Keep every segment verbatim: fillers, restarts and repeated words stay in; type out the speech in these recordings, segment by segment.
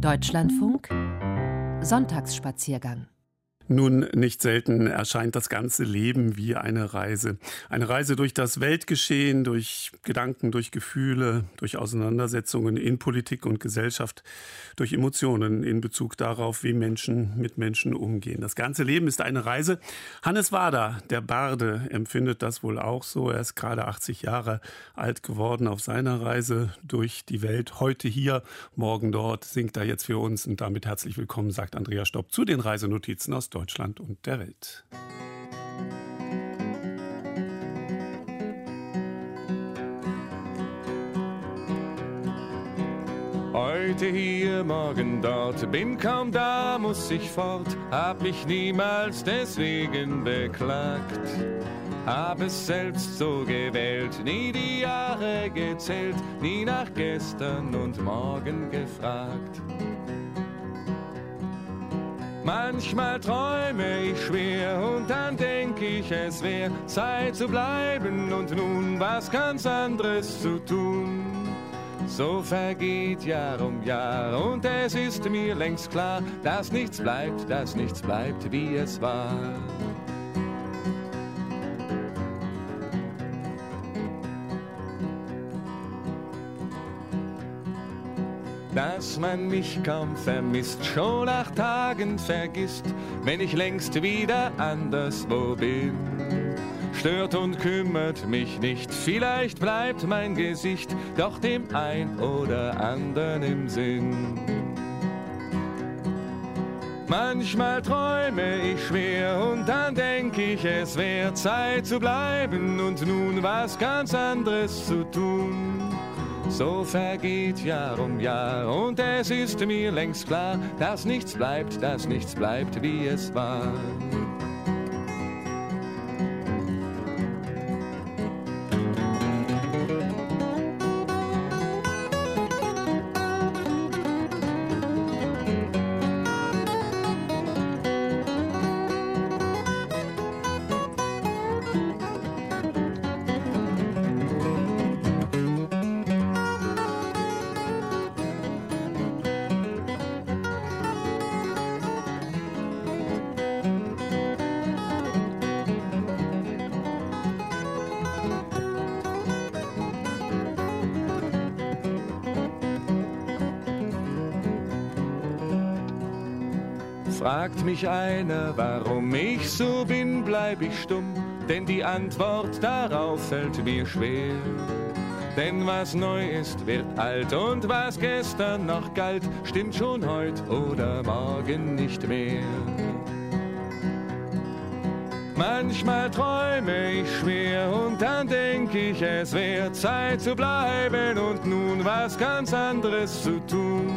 Deutschlandfunk Sonntagsspaziergang. Nun, nicht selten erscheint das ganze Leben wie eine Reise. Eine Reise durch das Weltgeschehen, durch Gedanken, durch Gefühle, durch Auseinandersetzungen in Politik und Gesellschaft, durch Emotionen in Bezug darauf, wie Menschen mit Menschen umgehen. Das ganze Leben ist eine Reise. Hannes Wader, der Barde, empfindet das wohl auch so. Er ist gerade achtzig Jahre alt geworden auf seiner Reise durch die Welt. Heute hier, morgen dort, singt er jetzt für uns. Und damit herzlich willkommen, sagt Andreas Stopp, zu den Reisenotizen aus Deutschland. Deutschland und der Welt. Heute hier, morgen dort, bin kaum da, muss ich fort, hab mich niemals deswegen beklagt. Hab es selbst so gewählt, nie die Jahre gezählt, nie nach gestern und morgen gefragt. Manchmal träume ich schwer und dann denk ich, es wär Zeit zu bleiben und nun was ganz anderes zu tun. So vergeht Jahr um Jahr und es ist mir längst klar, dass nichts bleibt, dass nichts bleibt, wie es war. Dass man mich kaum vermisst, schon nach Tagen vergisst, wenn ich längst wieder anderswo bin. Stört und kümmert mich nicht, vielleicht bleibt mein Gesicht doch dem ein oder anderen im Sinn. Manchmal träume ich schwer und dann denk ich, es wär Zeit zu bleiben und nun was ganz anderes zu tun. So vergeht Jahr um Jahr und es ist mir längst klar, dass nichts bleibt, dass nichts bleibt, wie es war. Fragt mich einer, warum ich so bin, bleib ich stumm, denn die Antwort darauf fällt mir schwer. Denn was neu ist, wird alt und was gestern noch galt, stimmt schon heute oder morgen nicht mehr. Manchmal träume ich schwer und dann denk ich, es wär Zeit zu bleiben und nun was ganz anderes zu tun.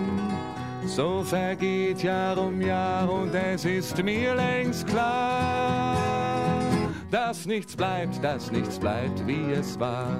So vergeht Jahr um Jahr und es ist mir längst klar, dass nichts bleibt, dass nichts bleibt, wie es war.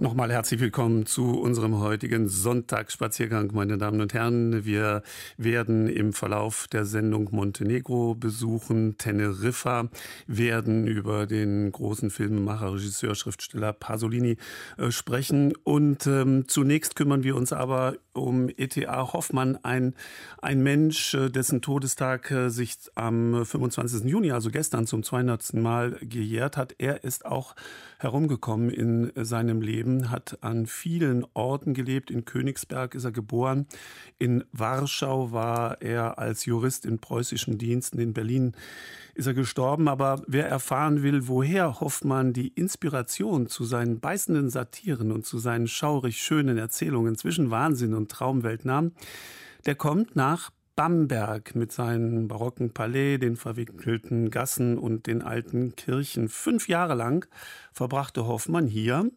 Nochmal herzlich willkommen zu unserem heutigen Sonntagsspaziergang, meine Damen und Herren. Wir werden im Verlauf der Sendung Montenegro besuchen, Teneriffa, werden über den großen Filmemacher, Regisseur, Schriftsteller Pasolini äh, sprechen. Und ähm, zunächst kümmern wir uns aber um E T A Hoffmann, ein, ein Mensch, äh, dessen Todestag äh, sich am fünfundzwanzigsten Juni, also gestern zum zweihundertsten Mal gejährt hat. Er ist auch herumgekommen in äh, seinem Leben, hat an vielen Orten gelebt. In Königsberg ist er geboren. In Warschau war er als Jurist in preußischen Diensten. In Berlin ist er gestorben. Aber wer erfahren will, woher Hoffmann die Inspiration zu seinen beißenden Satiren und zu seinen schaurig schönen Erzählungen zwischen Wahnsinn und Traumwelt nahm, der kommt nach Bamberg mit seinem barocken Palais, den verwinkelten Gassen und den alten Kirchen. Fünf Jahre lang verbrachte Hoffmann hier,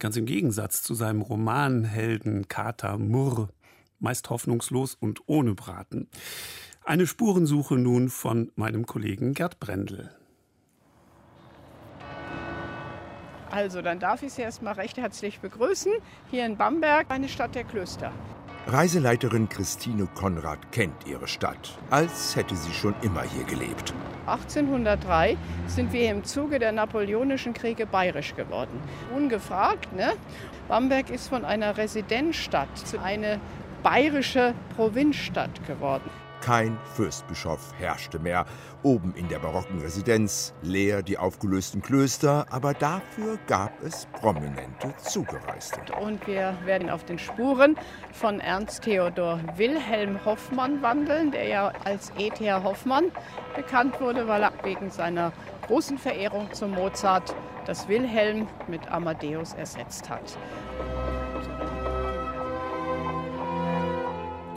ganz im Gegensatz zu seinem Romanhelden Kater Murr, meist hoffnungslos und ohne Braten. Eine Spurensuche nun von meinem Kollegen Gerd Brendel. Also, dann darf ich Sie erst mal recht herzlich begrüßen, hier in Bamberg, eine Stadt der Klöster. Reiseleiterin Christine Konrad kennt ihre Stadt, als hätte sie schon immer hier gelebt. achtzehnhundertdrei sind wir im Zuge der Napoleonischen Kriege bayerisch geworden. Ungefragt, ne? Bamberg ist von einer Residenzstadt zu einer bayerische Provinzstadt geworden. Kein Fürstbischof herrschte mehr. Oben in der barocken Residenz, leer die aufgelösten Klöster, aber dafür gab es prominente Zugereiste. Und wir werden auf den Spuren von Ernst Theodor Wilhelm Hoffmann wandeln, der ja als E T H Hoffmann bekannt wurde, weil er wegen seiner großen Verehrung zu Mozart das Wilhelm mit Amadeus ersetzt hat.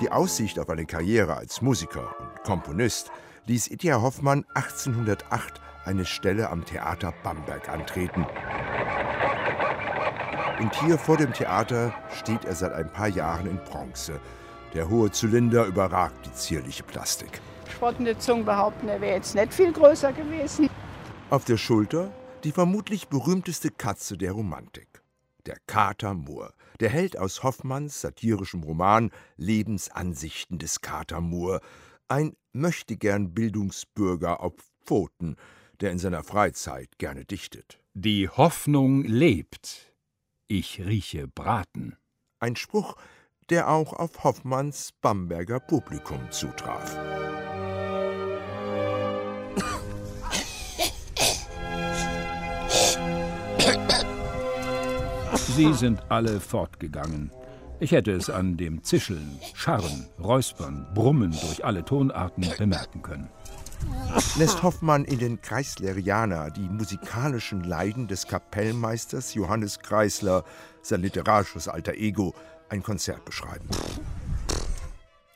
Die Aussicht auf eine Karriere als Musiker und Komponist ließ E T H Hoffmann achtzehnhundertacht eine Stelle am Theater Bamberg antreten. Und hier vor dem Theater steht er seit ein paar Jahren in Bronze. Der hohe Zylinder überragt die zierliche Plastik. Spottende Zungen behaupten, er wäre jetzt nicht viel größer gewesen. Auf der Schulter die vermutlich berühmteste Katze der Romantik. Der Kater Murr, der Held aus Hoffmanns satirischem Roman Lebensansichten des Kater Murr, ein möchtegern Bildungsbürger auf Pfoten, der in seiner Freizeit gerne dichtet. Die Hoffnung lebt, ich rieche Braten. Ein Spruch, der auch auf Hoffmanns Bamberger Publikum zutraf. Sie sind alle fortgegangen. Ich hätte es an dem Zischeln, Scharren, Räuspern, Brummen durch alle Tonarten bemerken können. Lässt Hoffmann in den Kreislerianer die musikalischen Leiden des Kapellmeisters Johannes Kreisler, sein literarisches Alter Ego, ein Konzert beschreiben.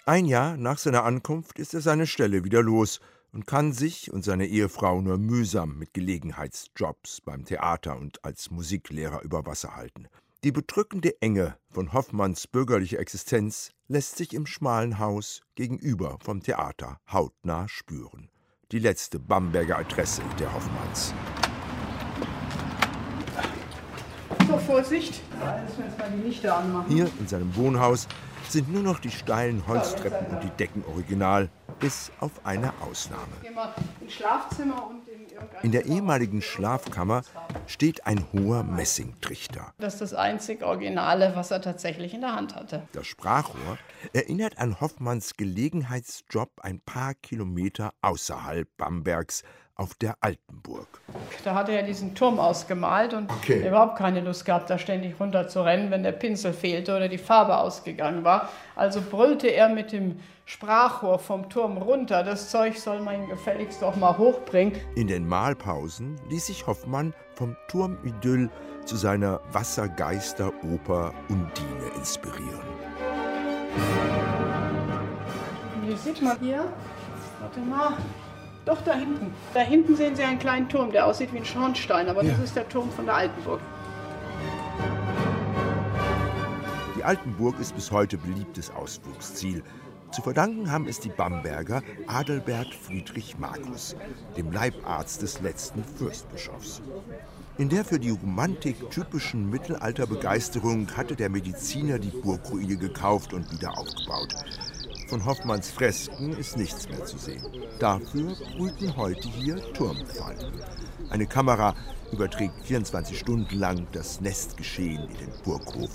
Ein Jahr nach seiner Ankunft ist er seine Stelle wieder los und kann sich und seine Ehefrau nur mühsam mit Gelegenheitsjobs beim Theater und als Musiklehrer über Wasser halten. Die bedrückende Enge von Hoffmanns bürgerlicher Existenz lässt sich im schmalen Haus gegenüber vom Theater hautnah spüren. Die letzte Bamberger Adresse der Hoffmanns. So, Vorsicht, da müssen wir jetzt mal die Lichter anmachen. Hier in seinem Wohnhaus sind nur noch die steilen Holztreppen und die Decken original, bis auf eine Ausnahme. In der ehemaligen Schlafkammer steht ein hoher Messingtrichter. Das ist das einzig Originale, was er tatsächlich in der Hand hatte. Das Sprachrohr erinnert an Hoffmanns Gelegenheitsjob ein paar Kilometer außerhalb Bambergs auf der Altenburg. Da hat er ja diesen Turm ausgemalt und okay. Überhaupt keine Lust gehabt, da ständig runter zu rennen, wenn der Pinsel fehlte oder die Farbe ausgegangen war. Also brüllte er mit dem Sprachrohr vom Turm runter. Das Zeug soll man ihm gefälligst doch mal hochbringen. In den Malpausen ließ sich Hoffmann vom Turmidyll zu seiner Wassergeisteroper Undine inspirieren. Hier sieht man hier, warte mal, doch, da hinten. Da hinten sehen Sie einen kleinen Turm, der aussieht wie ein Schornstein, aber ja, das ist der Turm von der Altenburg. Die Altenburg ist bis heute beliebtes Ausflugsziel. Zu verdanken haben es die Bamberger Adelbert Friedrich Markus, dem Leibarzt des letzten Fürstbischofs. In der für die Romantik typischen Mittelalterbegeisterung hatte der Mediziner die Burgruine gekauft und wieder aufgebaut. Von Hoffmanns Fresken ist nichts mehr zu sehen. Dafür brüten heute hier Turmfalken. Eine Kamera überträgt vierundzwanzig Stunden lang das Nestgeschehen in den Burghof.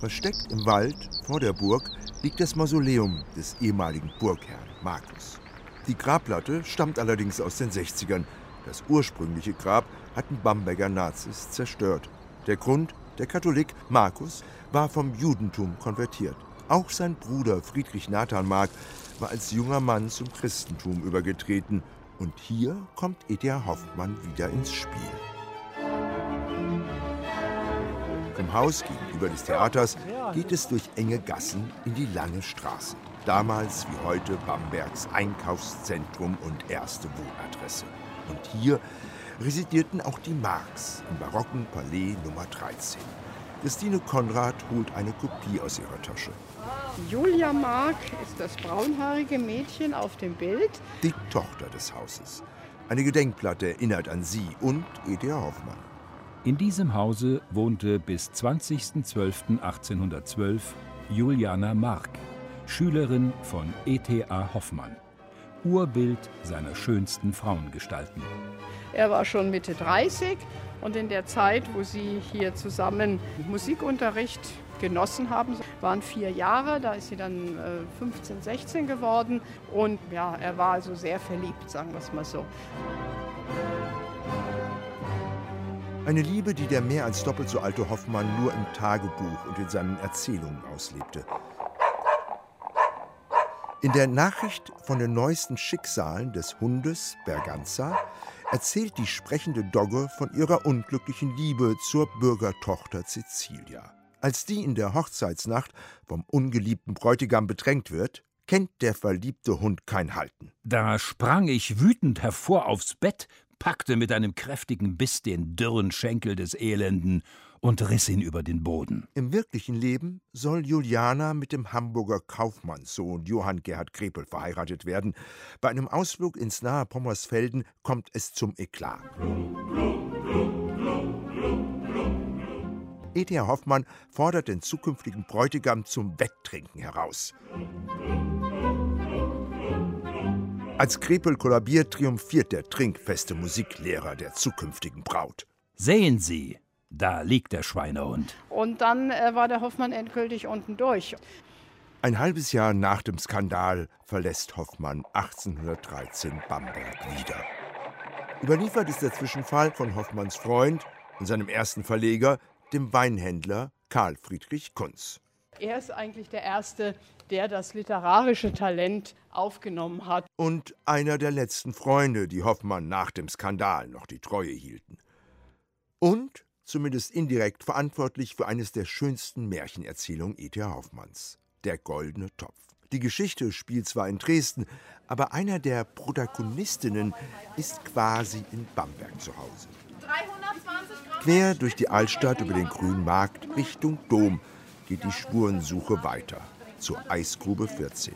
Versteckt im Wald vor der Burg liegt das Mausoleum des ehemaligen Burgherrn Markus. Die Grabplatte stammt allerdings aus den sechzigern. Das ursprüngliche Grab hatten Bamberger Nazis zerstört. Der Grund, der Katholik Markus war vom Judentum konvertiert. Auch sein Bruder Friedrich Nathan Marc war als junger Mann zum Christentum übergetreten. Und hier kommt E T H Hoffmann wieder ins Spiel. Vom Haus gegenüber des Theaters geht es durch enge Gassen in die lange Straße. Damals wie heute Bambergs Einkaufszentrum und erste Wohnadresse. Und hier residierten auch die Marx im barocken Palais Nummer dreizehn. Christine Konrad holt eine Kopie aus ihrer Tasche. Juliana Marc ist das braunhaarige Mädchen auf dem Bild. Die Tochter des Hauses. Eine Gedenkplatte erinnert an sie und E T H Hoffmann. In diesem Hause wohnte bis zwanzigsten zwölften achtzehnhundertzwölf Juliana Marc, Schülerin von E T H Hoffmann. Urbild seiner schönsten Frauengestalten. Er war schon Mitte dreißig und in der Zeit, wo sie hier zusammen Musikunterricht genossen haben, waren vier Jahre, da ist sie dann fünfzehn, sechzehn geworden und ja, er war also sehr verliebt, sagen wir es mal so. Eine Liebe, die der mehr als doppelt so alte Hoffmann nur im Tagebuch und in seinen Erzählungen auslebte. In der Nachricht von den neuesten Schicksalen des Hundes Berganza erzählt die sprechende Dogge von ihrer unglücklichen Liebe zur Bürgertochter Cecilia. Als die in der Hochzeitsnacht vom ungeliebten Bräutigam bedrängt wird, kennt der verliebte Hund kein Halten. Da sprang ich wütend hervor aufs Bett, packte mit einem kräftigen Biss den dürren Schenkel des Elenden und riss ihn über den Boden. Im wirklichen Leben soll Juliana mit dem Hamburger Kaufmannssohn Johann Gerhard Krepel verheiratet werden. Bei einem Ausflug ins nahe Pommersfelden kommt es zum Eklat. E T H Hoffmann fordert den zukünftigen Bräutigam zum Wetttrinken heraus. Als Krepel kollabiert, triumphiert der trinkfeste Musiklehrer der zukünftigen Braut. Sehen Sie, da liegt der Schweinehund. Und dann äh, war der Hoffmann endgültig unten durch. Ein halbes Jahr nach dem Skandal verlässt Hoffmann achtzehnhundertdreizehn Bamberg wieder. Überliefert ist der Zwischenfall von Hoffmanns Freund und seinem ersten Verleger, dem Weinhändler Karl Friedrich Kunz. Er ist eigentlich der Erste, der das literarische Talent aufgenommen hat. Und einer der letzten Freunde, die Hoffmann nach dem Skandal noch die Treue hielten. Und zumindest indirekt verantwortlich für eines der schönsten Märchenerzählungen E T H Hoffmanns, Der goldene Topf. Die Geschichte spielt zwar in Dresden, aber einer der Protagonistinnen ist quasi in Bamberg zu Hause. Quer durch die Altstadt über den Grünen Markt Richtung Dom geht die Spurensuche weiter, zur Eisgrube vierzehn.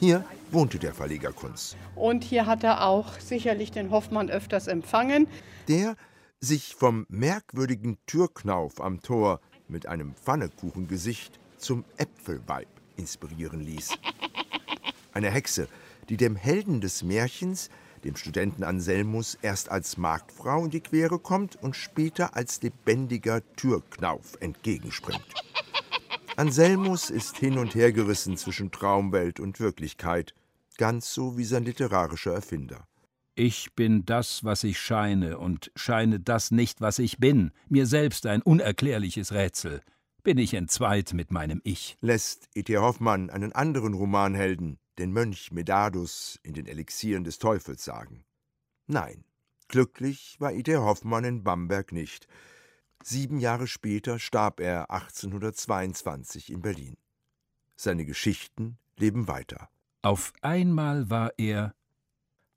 Hier wohnte der Verleger Kunz. Und hier hat er auch sicherlich den Hoffmann öfters empfangen. Der sich vom merkwürdigen Türknauf am Tor mit einem Pfannekuchengesicht zum Äpfelweib inspirieren ließ. Eine Hexe, die dem Helden des Märchens, dem Studenten Anselmus, erst als Marktfrau in die Quere kommt und später als lebendiger Türknauf entgegenspringt. Anselmus ist hin und her gerissen zwischen Traumwelt und Wirklichkeit, ganz so wie sein literarischer Erfinder. Ich bin das, was ich scheine, und scheine das nicht, was ich bin. Mir selbst ein unerklärliches Rätsel. Bin ich entzweit mit meinem Ich. Lässt E T H Hoffmann einen anderen Romanhelden, den Mönch Medardus, in den Elixieren des Teufels sagen. Nein, glücklich war E T H Hoffmann in Bamberg nicht. Sieben Jahre später starb er achtzehnhundertzweiundzwanzig in Berlin. Seine Geschichten leben weiter. Auf einmal war er,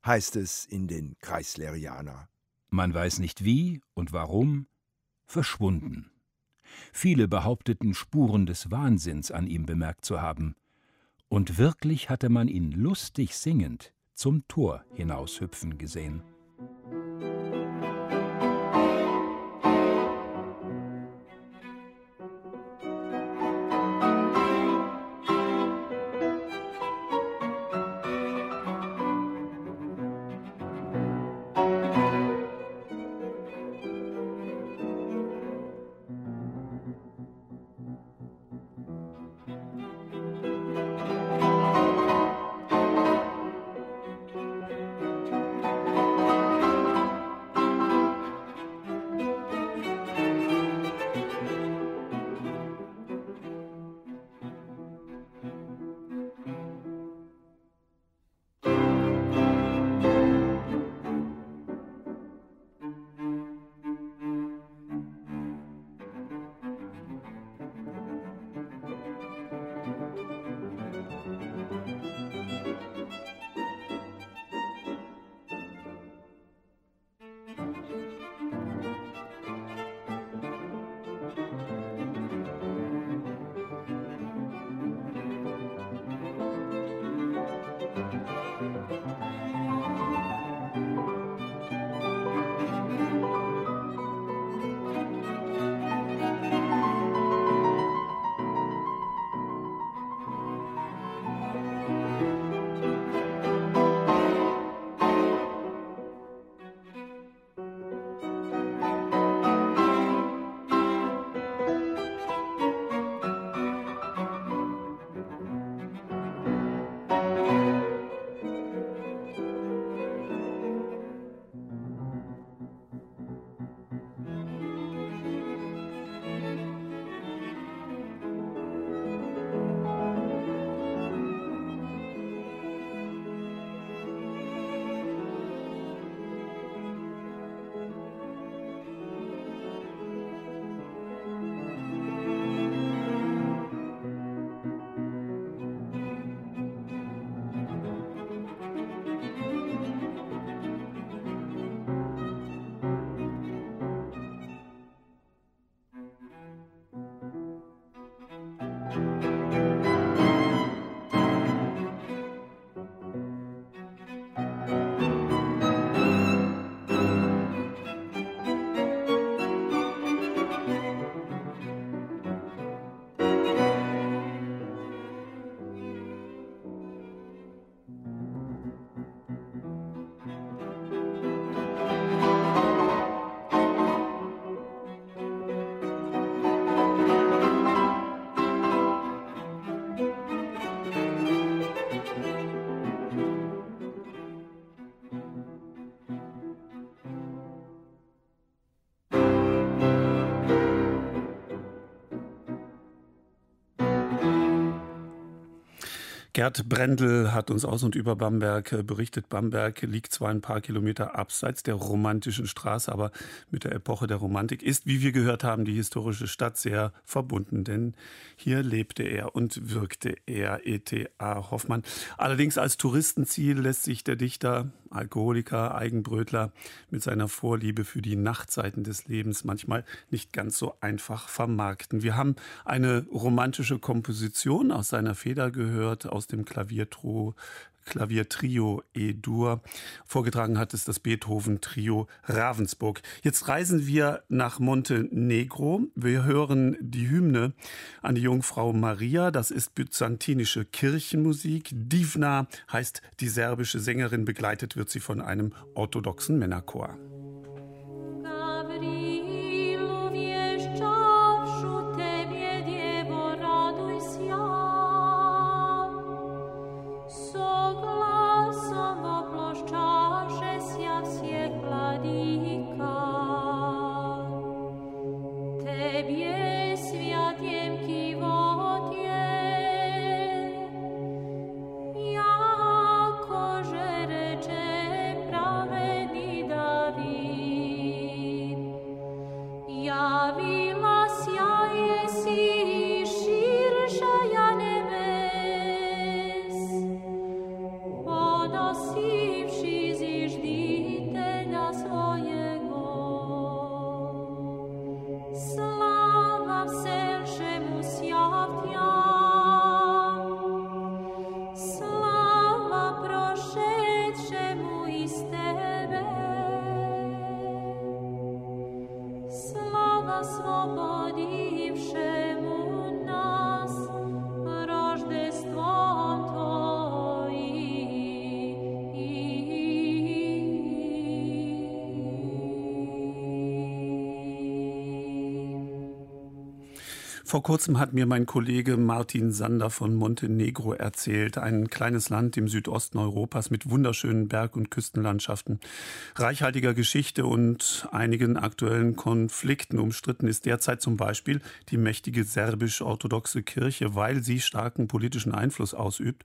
heißt es in den Kreisleriana. Man weiß nicht wie und warum, verschwunden. Viele behaupteten, Spuren des Wahnsinns an ihm bemerkt zu haben. Und wirklich hatte man ihn lustig singend zum Tor hinaushüpfen gesehen. Gerd Brendel hat uns aus und über Bamberg berichtet. Bamberg liegt zwar ein paar Kilometer abseits der romantischen Straße, aber mit der Epoche der Romantik ist, wie wir gehört haben, die historische Stadt sehr verbunden. Denn hier lebte er und wirkte er, E T A Hoffmann. Allerdings als Touristenziel lässt sich der Dichter, Alkoholiker, Eigenbrötler mit seiner Vorliebe für die Nachtseiten des Lebens manchmal nicht ganz so einfach vermarkten. Wir haben eine romantische Komposition aus seiner Feder gehört, aus dem Klaviertro, Klaviertrio E-Dur. Vorgetragen hat es das Beethoven-Trio Ravensburg. Jetzt reisen wir nach Montenegro. Wir hören die Hymne an die Jungfrau Maria. Das ist byzantinische Kirchenmusik. Divna heißt die serbische Sängerin. Begleitet wird sie von einem orthodoxen Männerchor. Vor kurzem hat mir mein Kollege Martin Sander von Montenegro erzählt, ein kleines Land im Südosten Europas mit wunderschönen Berg- und Küstenlandschaften, reichhaltiger Geschichte und einigen aktuellen Konflikten. Umstritten ist derzeit zum Beispiel die mächtige serbisch-orthodoxe Kirche, weil sie starken politischen Einfluss ausübt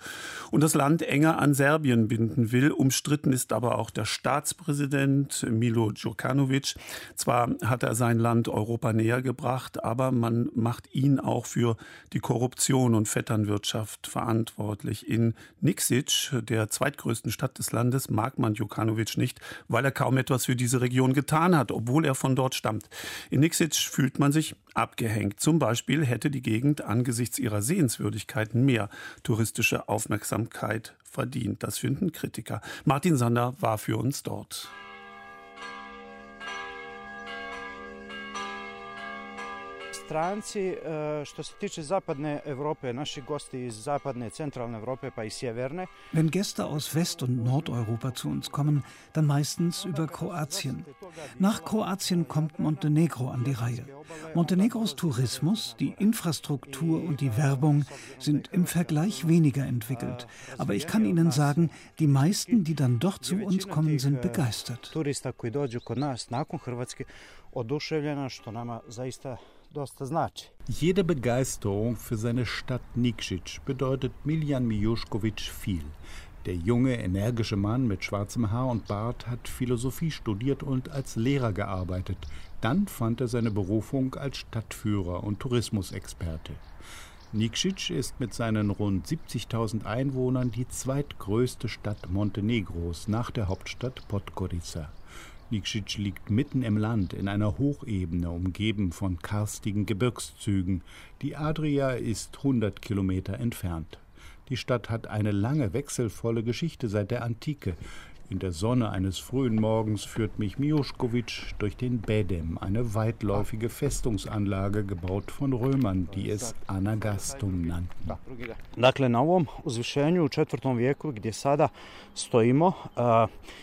und das Land enger an Serbien binden will. Umstritten ist aber auch der Staatspräsident Milo Đukanović. Zwar hat er sein Land Europa näher gebracht, aber man macht ihn ihn auch für die Korruption und Vetternwirtschaft verantwortlich. In Nikšić, der zweitgrößten Stadt des Landes, mag man Đukanović nicht, weil er kaum etwas für diese Region getan hat, obwohl er von dort stammt. In Nikšić fühlt man sich abgehängt. Zum Beispiel hätte die Gegend angesichts ihrer Sehenswürdigkeiten mehr touristische Aufmerksamkeit verdient. Das finden Kritiker. Martin Sander war für uns dort. Stranci, što se tiče zapadne Europe, naši gosti iz zapadne, centralne Europe, pa i sjeverne. Wenn Gäste aus West- und Nordeuropa zu uns kommen, dann meistens über Kroatien. Nach Kroatien kommt Montenegro an die Reihe. Montenegros Tourismus, die Infrastruktur und die Werbung sind im Vergleich weniger entwickelt. Aber ich kann Ihnen sagen, die meisten, die dann doch zu uns kommen, sind begeistert. Turista koji dođu kod nas nakon Hrvatske oduševljena što nama zaista Jede Begeisterung für seine Stadt Nikšić bedeutet Miljan Mijušković viel. Der junge, energische Mann mit schwarzem Haar und Bart hat Philosophie studiert und als Lehrer gearbeitet. Dann fand er seine Berufung als Stadtführer und Tourismusexperte. Nikšić ist mit seinen rund siebzigtausend Einwohnern die zweitgrößte Stadt Montenegros nach der Hauptstadt Podgorica. Nikšić liegt mitten im Land, in einer Hochebene, umgeben von karstigen Gebirgszügen. Die Adria ist hundert Kilometer entfernt. Die Stadt hat eine lange, wechselvolle Geschichte seit der Antike. In der Sonne eines frühen Morgens führt mich Mijušković durch den Bedem, eine weitläufige Festungsanlage, gebaut von Römern, die es Anagastum nannten.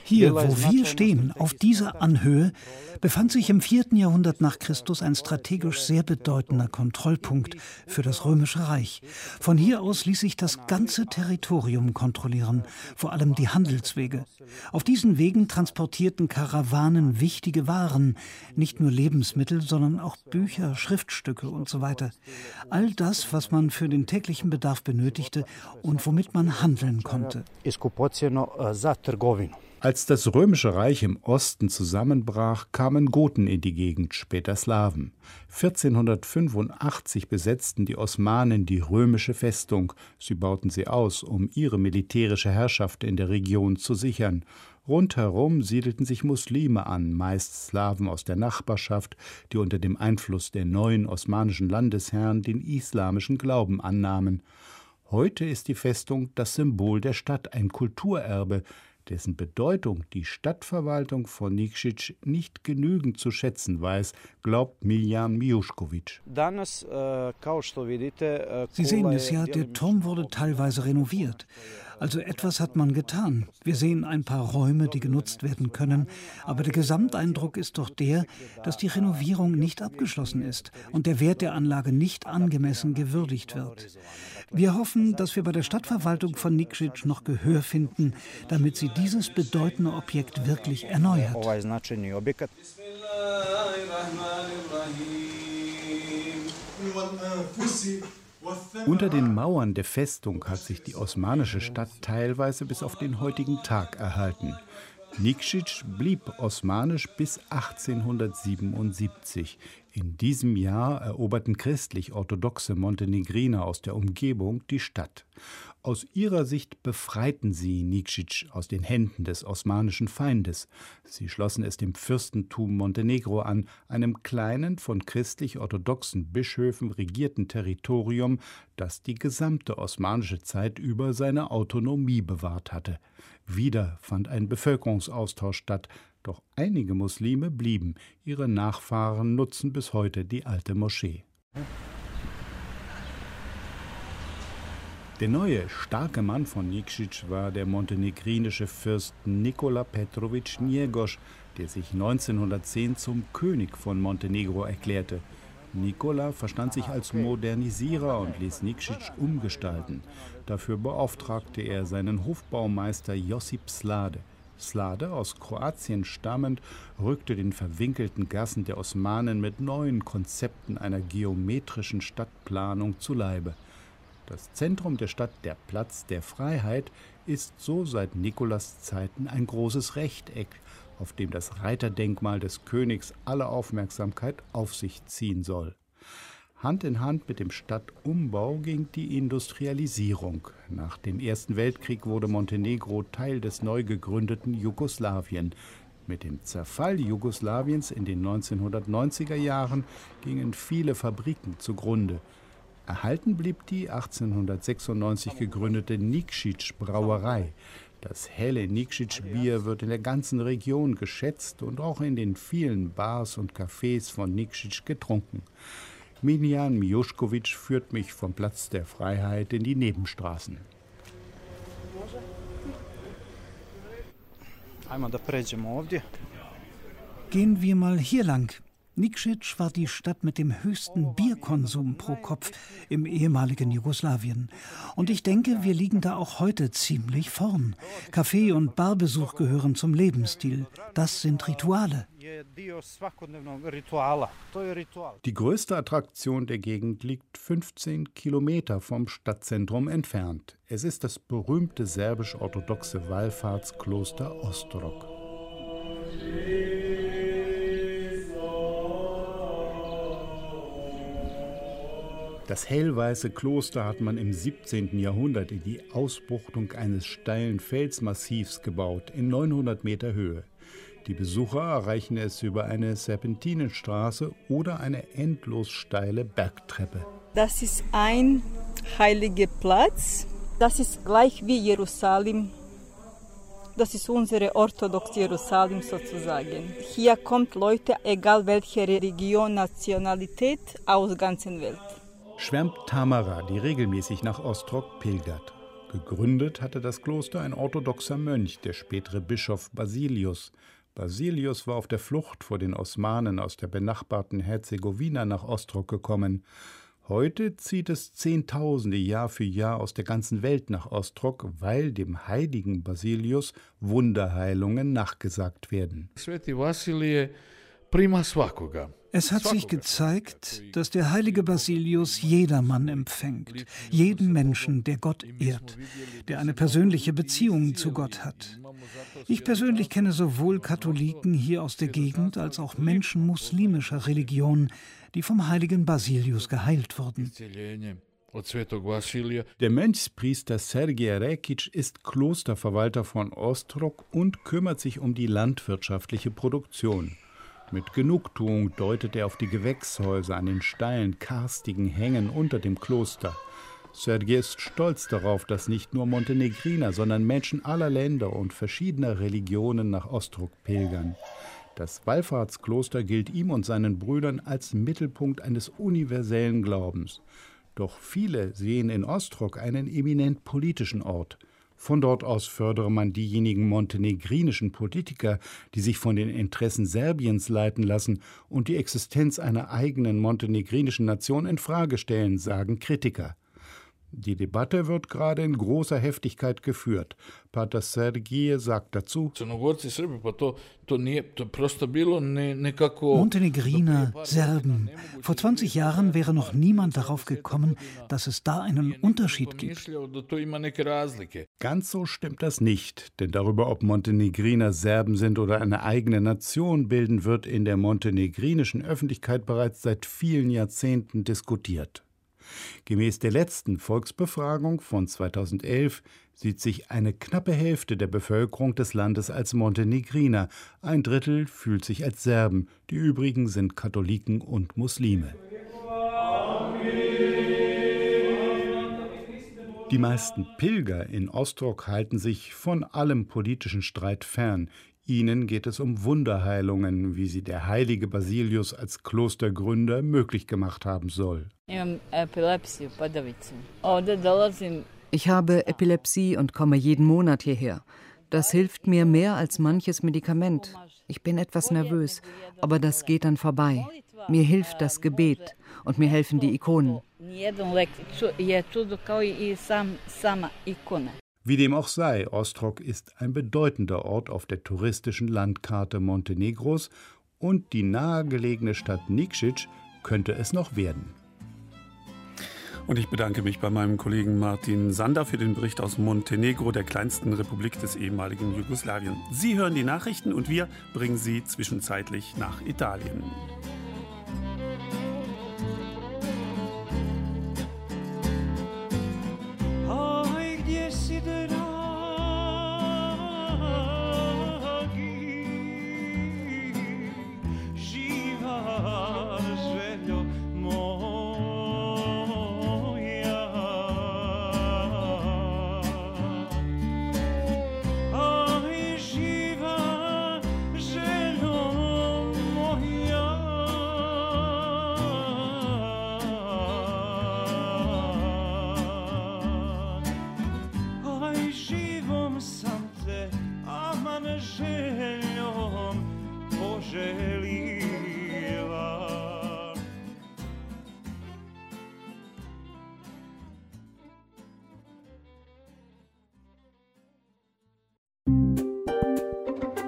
Hier, wo wir stehen, auf dieser Anhöhe, befand sich im vierten Jahrhundert nach Christus ein strategisch sehr bedeutender Kontrollpunkt für das Römische Reich. Von hier aus ließ sich das ganze Territorium kontrollieren, vor allem die Handelswege. Auf diesen Wegen transportierten Karawanen wichtige Waren, nicht nur Lebensmittel, sondern auch Bücher, Schriftstücke und so weiter. All das, was man für den täglichen Bedarf benötigte und womit man handeln konnte. Als das Römische Reich im Osten zusammenbrach, kamen Goten in die Gegend, später Slawen. vierzehnhundertfünfundachtzig besetzten die Osmanen die römische Festung. Sie bauten sie aus, um ihre militärische Herrschaft in der Region zu sichern. Rundherum siedelten sich Muslime an, meist Slawen aus der Nachbarschaft, die unter dem Einfluss der neuen osmanischen Landesherren den islamischen Glauben annahmen. Heute ist die Festung das Symbol der Stadt, ein Kulturerbe, dessen Bedeutung die Stadtverwaltung von Nikšić nicht genügend zu schätzen weiß, glaubt Miljan Mijušković. Sie sehen es ja, der Turm wurde teilweise renoviert. Also etwas hat man getan. Wir sehen ein paar Räume, die genutzt werden können. Aber der Gesamteindruck ist doch der, dass die Renovierung nicht abgeschlossen ist und der Wert der Anlage nicht angemessen gewürdigt wird. Wir hoffen, dass wir bei der Stadtverwaltung von Nikšić noch Gehör finden, damit sie dieses bedeutende Objekt wirklich erneuert. Unter den Mauern der Festung hat sich die osmanische Stadt teilweise bis auf den heutigen Tag erhalten. Nikšić blieb osmanisch bis achtzehnhundertsiebenundsiebzig. In diesem Jahr eroberten christlich-orthodoxe Montenegriner aus der Umgebung die Stadt. Aus ihrer Sicht befreiten sie Nikšić aus den Händen des osmanischen Feindes. Sie schlossen es dem Fürstentum Montenegro an, einem kleinen, von christlich-orthodoxen Bischöfen regierten Territorium, das die gesamte osmanische Zeit über seine Autonomie bewahrt hatte. Wieder fand ein Bevölkerungsaustausch statt. Doch einige Muslime blieben. Ihre Nachfahren nutzen bis heute die alte Moschee. Der neue, starke Mann von Nikšić war der montenegrinische Fürst Nikola Petrović Njegoš, der sich neunzehnhundertzehn zum König von Montenegro erklärte. Nikola verstand sich als Modernisierer und ließ Nikšić umgestalten. Dafür beauftragte er seinen Hofbaumeister Josip Slade. Slade, aus Kroatien stammend, rückte den verwinkelten Gassen der Osmanen mit neuen Konzepten einer geometrischen Stadtplanung zu Leibe. Das Zentrum der Stadt, der Platz der Freiheit, ist so seit Nikolas Zeiten ein großes Rechteck, auf dem das Reiterdenkmal des Königs alle Aufmerksamkeit auf sich ziehen soll. Hand in Hand mit dem Stadtumbau ging die Industrialisierung. Nach dem Ersten Weltkrieg wurde Montenegro Teil des neu gegründeten Jugoslawien. Mit dem Zerfall Jugoslawiens in den neunzehnhundertneunziger Jahren gingen viele Fabriken zugrunde. Erhalten blieb die achtzehnhundertsechsundneunzig gegründete Nikšić-Brauerei. Das helle Nikšić-Bier wird in der ganzen Region geschätzt und auch in den vielen Bars und Cafés von Nikšić getrunken. Miljan Mijušković führt mich vom Platz der Freiheit in die Nebenstraßen. Gehen wir mal hier lang. Nikšić war die Stadt mit dem höchsten Bierkonsum pro Kopf im ehemaligen Jugoslawien. Und ich denke, wir liegen da auch heute ziemlich vorn. Kaffee- und Barbesuch gehören zum Lebensstil. Das sind Rituale. Die größte Attraktion der Gegend liegt fünfzehn Kilometer vom Stadtzentrum entfernt. Es ist das berühmte serbisch-orthodoxe Wallfahrtskloster Ostrog. Das hellweiße Kloster hat man im siebzehnten Jahrhundert in die Ausbuchtung eines steilen Felsmassivs gebaut, in neunhundert Meter Höhe. Die Besucher erreichen es über eine Serpentinenstraße oder eine endlos steile Bergtreppe. Das ist ein heiliger Platz. Das ist gleich wie Jerusalem. Das ist unsere orthodoxe Jerusalem sozusagen. Hier kommen Leute, egal welche Religion, Nationalität, aus der ganzen Welt. Schwärmt Tamara, die regelmäßig nach Ostrog pilgert. Gegründet hatte das Kloster ein orthodoxer Mönch, der spätere Bischof Basilius. Basilius war auf der Flucht vor den Osmanen aus der benachbarten Herzegowina nach Ostrog gekommen. Heute zieht es Zehntausende Jahr für Jahr aus der ganzen Welt nach Ostrog, weil dem heiligen Basilius Wunderheilungen nachgesagt werden. Es hat sich gezeigt, dass der heilige Basilius jedermann empfängt, jeden Menschen, der Gott ehrt, der eine persönliche Beziehung zu Gott hat. Ich persönlich kenne sowohl Katholiken hier aus der Gegend als auch Menschen muslimischer Religion, die vom heiligen Basilius geheilt wurden. Der Mönchspriester Sergej Rekić ist Klosterverwalter von Ostrog und kümmert sich um die landwirtschaftliche Produktion. Mit Genugtuung deutet er auf die Gewächshäuser an den steilen, karstigen Hängen unter dem Kloster. Sergej ist stolz darauf, dass nicht nur Montenegriner, sondern Menschen aller Länder und verschiedener Religionen nach Ostrog pilgern. Das Wallfahrtskloster gilt ihm und seinen Brüdern als Mittelpunkt eines universellen Glaubens. Doch viele sehen in Ostrog einen eminent politischen Ort. Von dort aus fördere man diejenigen montenegrinischen Politiker, die sich von den Interessen Serbiens leiten lassen und die Existenz einer eigenen montenegrinischen Nation in Frage stellen, sagen Kritiker. Die Debatte wird gerade in großer Heftigkeit geführt. Pater Sergej sagt dazu: Montenegriner, Serben. Vor zwanzig Jahren wäre noch niemand darauf gekommen, dass es da einen Unterschied gibt. Ganz so stimmt das nicht, denn darüber, ob Montenegriner Serben sind oder eine eigene Nation bilden, wird in der montenegrinischen Öffentlichkeit bereits seit vielen Jahrzehnten diskutiert. Gemäß der letzten Volksbefragung von zweitausendelf sieht sich eine knappe Hälfte der Bevölkerung des Landes als Montenegriner, ein Drittel fühlt sich als Serben, die übrigen sind Katholiken und Muslime. Die meisten Pilger in Ostrog halten sich von allem politischen Streit fern. Ihnen geht es um Wunderheilungen, wie sie der heilige Basilius als Klostergründer möglich gemacht haben soll. Ich habe Epilepsie und komme jeden Monat hierher. Das hilft mir mehr als manches Medikament. Ich bin etwas nervös, aber das geht dann vorbei. Mir hilft das Gebet und mir helfen die Ikonen. Wie dem auch sei, Ostrog ist ein bedeutender Ort auf der touristischen Landkarte Montenegros und die nahegelegene Stadt Nikšić könnte es noch werden. Und ich bedanke mich bei meinem Kollegen Martin Sander für den Bericht aus Montenegro, der kleinsten Republik des ehemaligen Jugoslawien. Sie hören die Nachrichten und wir bringen sie zwischenzeitlich nach Italien.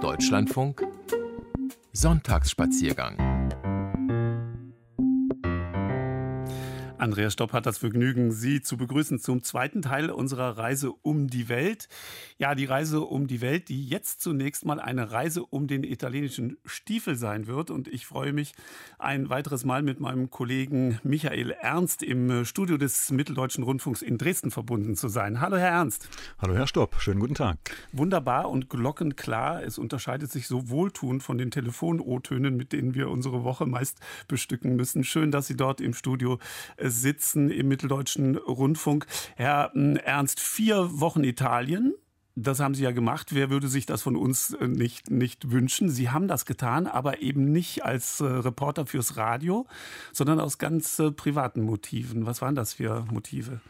Deutschlandfunk Sonntagsspaziergang. Andreas Stopp hat das Vergnügen, Sie zu begrüßen zum zweiten Teil unserer Reise um die Welt. Ja, die Reise um die Welt, die jetzt zunächst mal eine Reise um den italienischen Stiefel sein wird. Und ich freue mich ein weiteres Mal mit meinem Kollegen Michael Ernst im Studio des Mitteldeutschen Rundfunks in Dresden verbunden zu sein. Hallo, Herr Ernst. Hallo, Herr Stopp. Schönen guten Tag. Wunderbar und glockenklar. Es unterscheidet sich so wohltuend von den Telefon-O-Tönen, mit denen wir unsere Woche meist bestücken müssen. Schön, dass Sie dort im Studio sind. sitzen im Mitteldeutschen Rundfunk. Herr Ernst, vier Wochen Italien, das haben Sie ja gemacht. Wer würde sich das von uns nicht, nicht wünschen? Sie haben das getan, aber eben nicht als äh, Reporter fürs Radio, sondern aus ganz äh, privaten Motiven. Was waren das für Motive?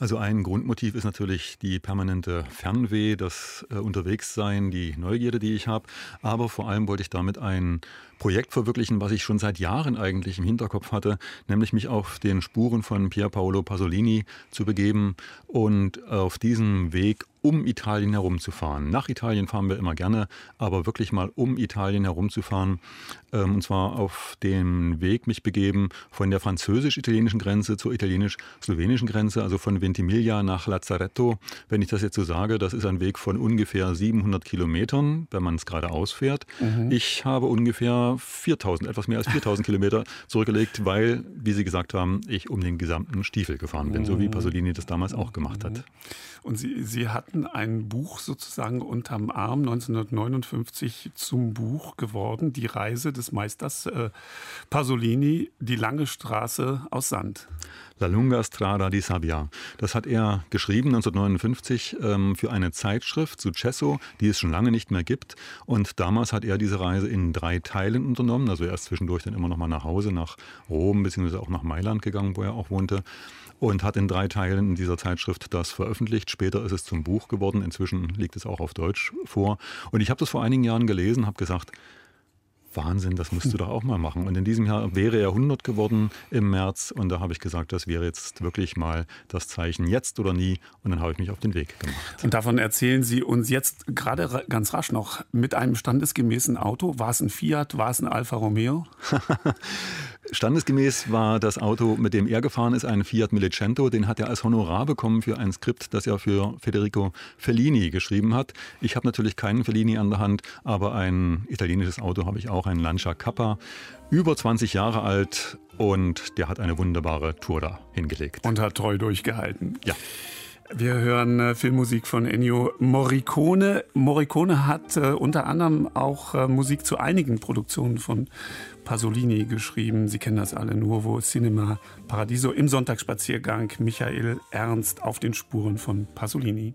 Also ein Grundmotiv ist natürlich die permanente Fernweh, das äh, Unterwegssein, die Neugierde, die ich habe. Aber vor allem wollte ich damit ein Projekt verwirklichen, was ich schon seit Jahren eigentlich im Hinterkopf hatte, nämlich mich auf den Spuren von Pier Paolo Pasolini zu begeben und auf diesem Weg um Italien herumzufahren. Nach Italien fahren wir immer gerne, aber wirklich mal um Italien herumzufahren. Ähm, und zwar auf den Weg mich begeben von der französisch-italienischen Grenze zur italienisch-slowenischen Grenze, also von Ventimiglia nach Lazzaretto. Wenn ich das jetzt so sage, das ist ein Weg von ungefähr siebenhundert Kilometern, wenn man es geradeaus fährt. Mhm. Ich habe ungefähr viertausend, etwas mehr als viertausend Kilometer zurückgelegt, weil, wie Sie gesagt haben, ich um den gesamten Stiefel gefahren bin, mhm. so wie Pasolini das damals auch gemacht mhm. hat. Und Sie, Sie hatten ein Buch sozusagen unterm Arm, neunzehnhundertneunundfünfzig zum Buch geworden, die Reise des Meisters äh, Pasolini, die lange Straße aus Sand. La lunga strada di Sabbia. Das hat er geschrieben neunzehnhundertneunundfünfzig ähm, für eine Zeitschrift zu Cesso, die es schon lange nicht mehr gibt. Und damals hat er diese Reise in drei Teilen unternommen. Also er ist zwischendurch dann immer noch mal nach Hause, nach Rom, beziehungsweise auch nach Mailand gegangen, wo er auch wohnte. Und hat in drei Teilen in dieser Zeitschrift das veröffentlicht. Später ist es zum Buch geworden. Inzwischen liegt es auch auf Deutsch vor. Und ich habe das vor einigen Jahren gelesen, habe gesagt, Wahnsinn, das musst du doch auch mal machen. Und in diesem Jahr wäre er hundert geworden im März. Und da habe ich gesagt, das wäre jetzt wirklich mal das Zeichen, jetzt oder nie. Und dann habe ich mich auf den Weg gemacht. Und davon erzählen Sie uns jetzt gerade ganz rasch noch mit einem standesgemäßen Auto. War es ein Fiat, war es ein Alfa Romeo? Standesgemäß war das Auto, mit dem er gefahren ist, ein Fiat Millecento. Den hat er als Honorar bekommen für ein Skript, das er für Federico Fellini geschrieben hat. Ich habe natürlich keinen Fellini an der Hand, aber ein italienisches Auto habe ich auch, ein Lancia Kappa, über zwanzig Jahre alt, und der hat eine wunderbare Tour da hingelegt. Und hat treu durchgehalten. Ja. Wir hören äh, Filmmusik von Ennio Morricone. Morricone hat äh, unter anderem auch äh, Musik zu einigen Produktionen von Pasolini geschrieben. Sie kennen das alle, Nuovo Cinema Paradiso. Im Sonntagsspaziergang Michael Ernst auf den Spuren von Pasolini.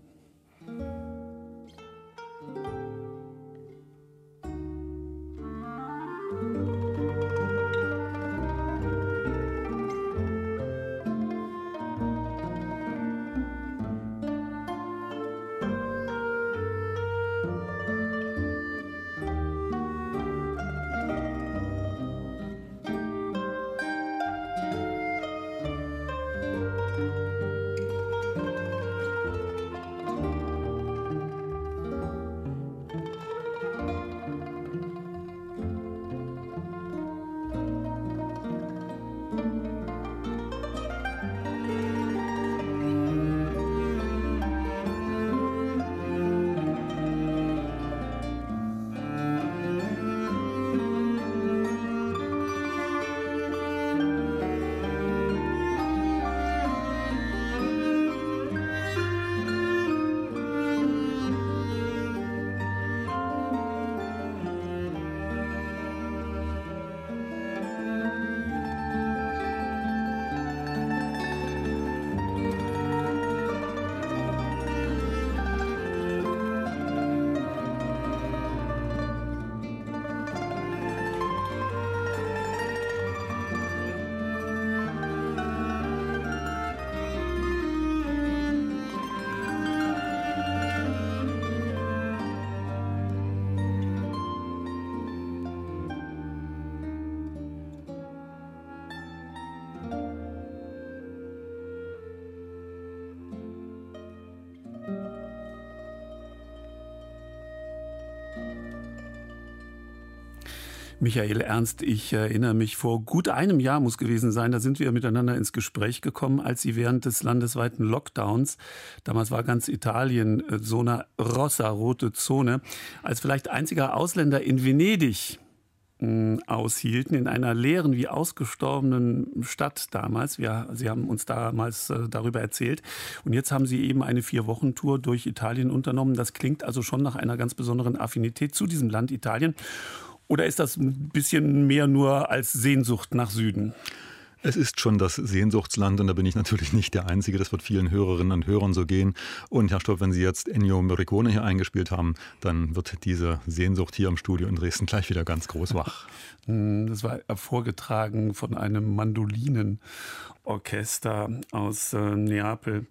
Michael Ernst, ich erinnere mich, vor gut einem Jahr muss gewesen sein, da sind wir miteinander ins Gespräch gekommen, als Sie während des landesweiten Lockdowns, damals war ganz Italien so eine rosa-rote Zone, als vielleicht einziger Ausländer in Venedig äh, aushielten, in einer leeren wie ausgestorbenen Stadt damals. Wir, Sie haben uns damals äh, darüber erzählt. Und jetzt haben Sie eben eine Vier-Wochen-Tour durch Italien unternommen. Das klingt also schon nach einer ganz besonderen Affinität zu diesem Land Italien. Oder ist das ein bisschen mehr nur als Sehnsucht nach Süden? Es ist schon das Sehnsuchtsland, und da bin ich natürlich nicht der Einzige. Das wird vielen Hörerinnen und Hörern so gehen. Und Herr Stopp, wenn Sie jetzt Ennio Morricone hier eingespielt haben, dann wird diese Sehnsucht hier im Studio in Dresden gleich wieder ganz groß wach. Das war vorgetragen von einem Mandolinen. Orchester aus äh, Neapel.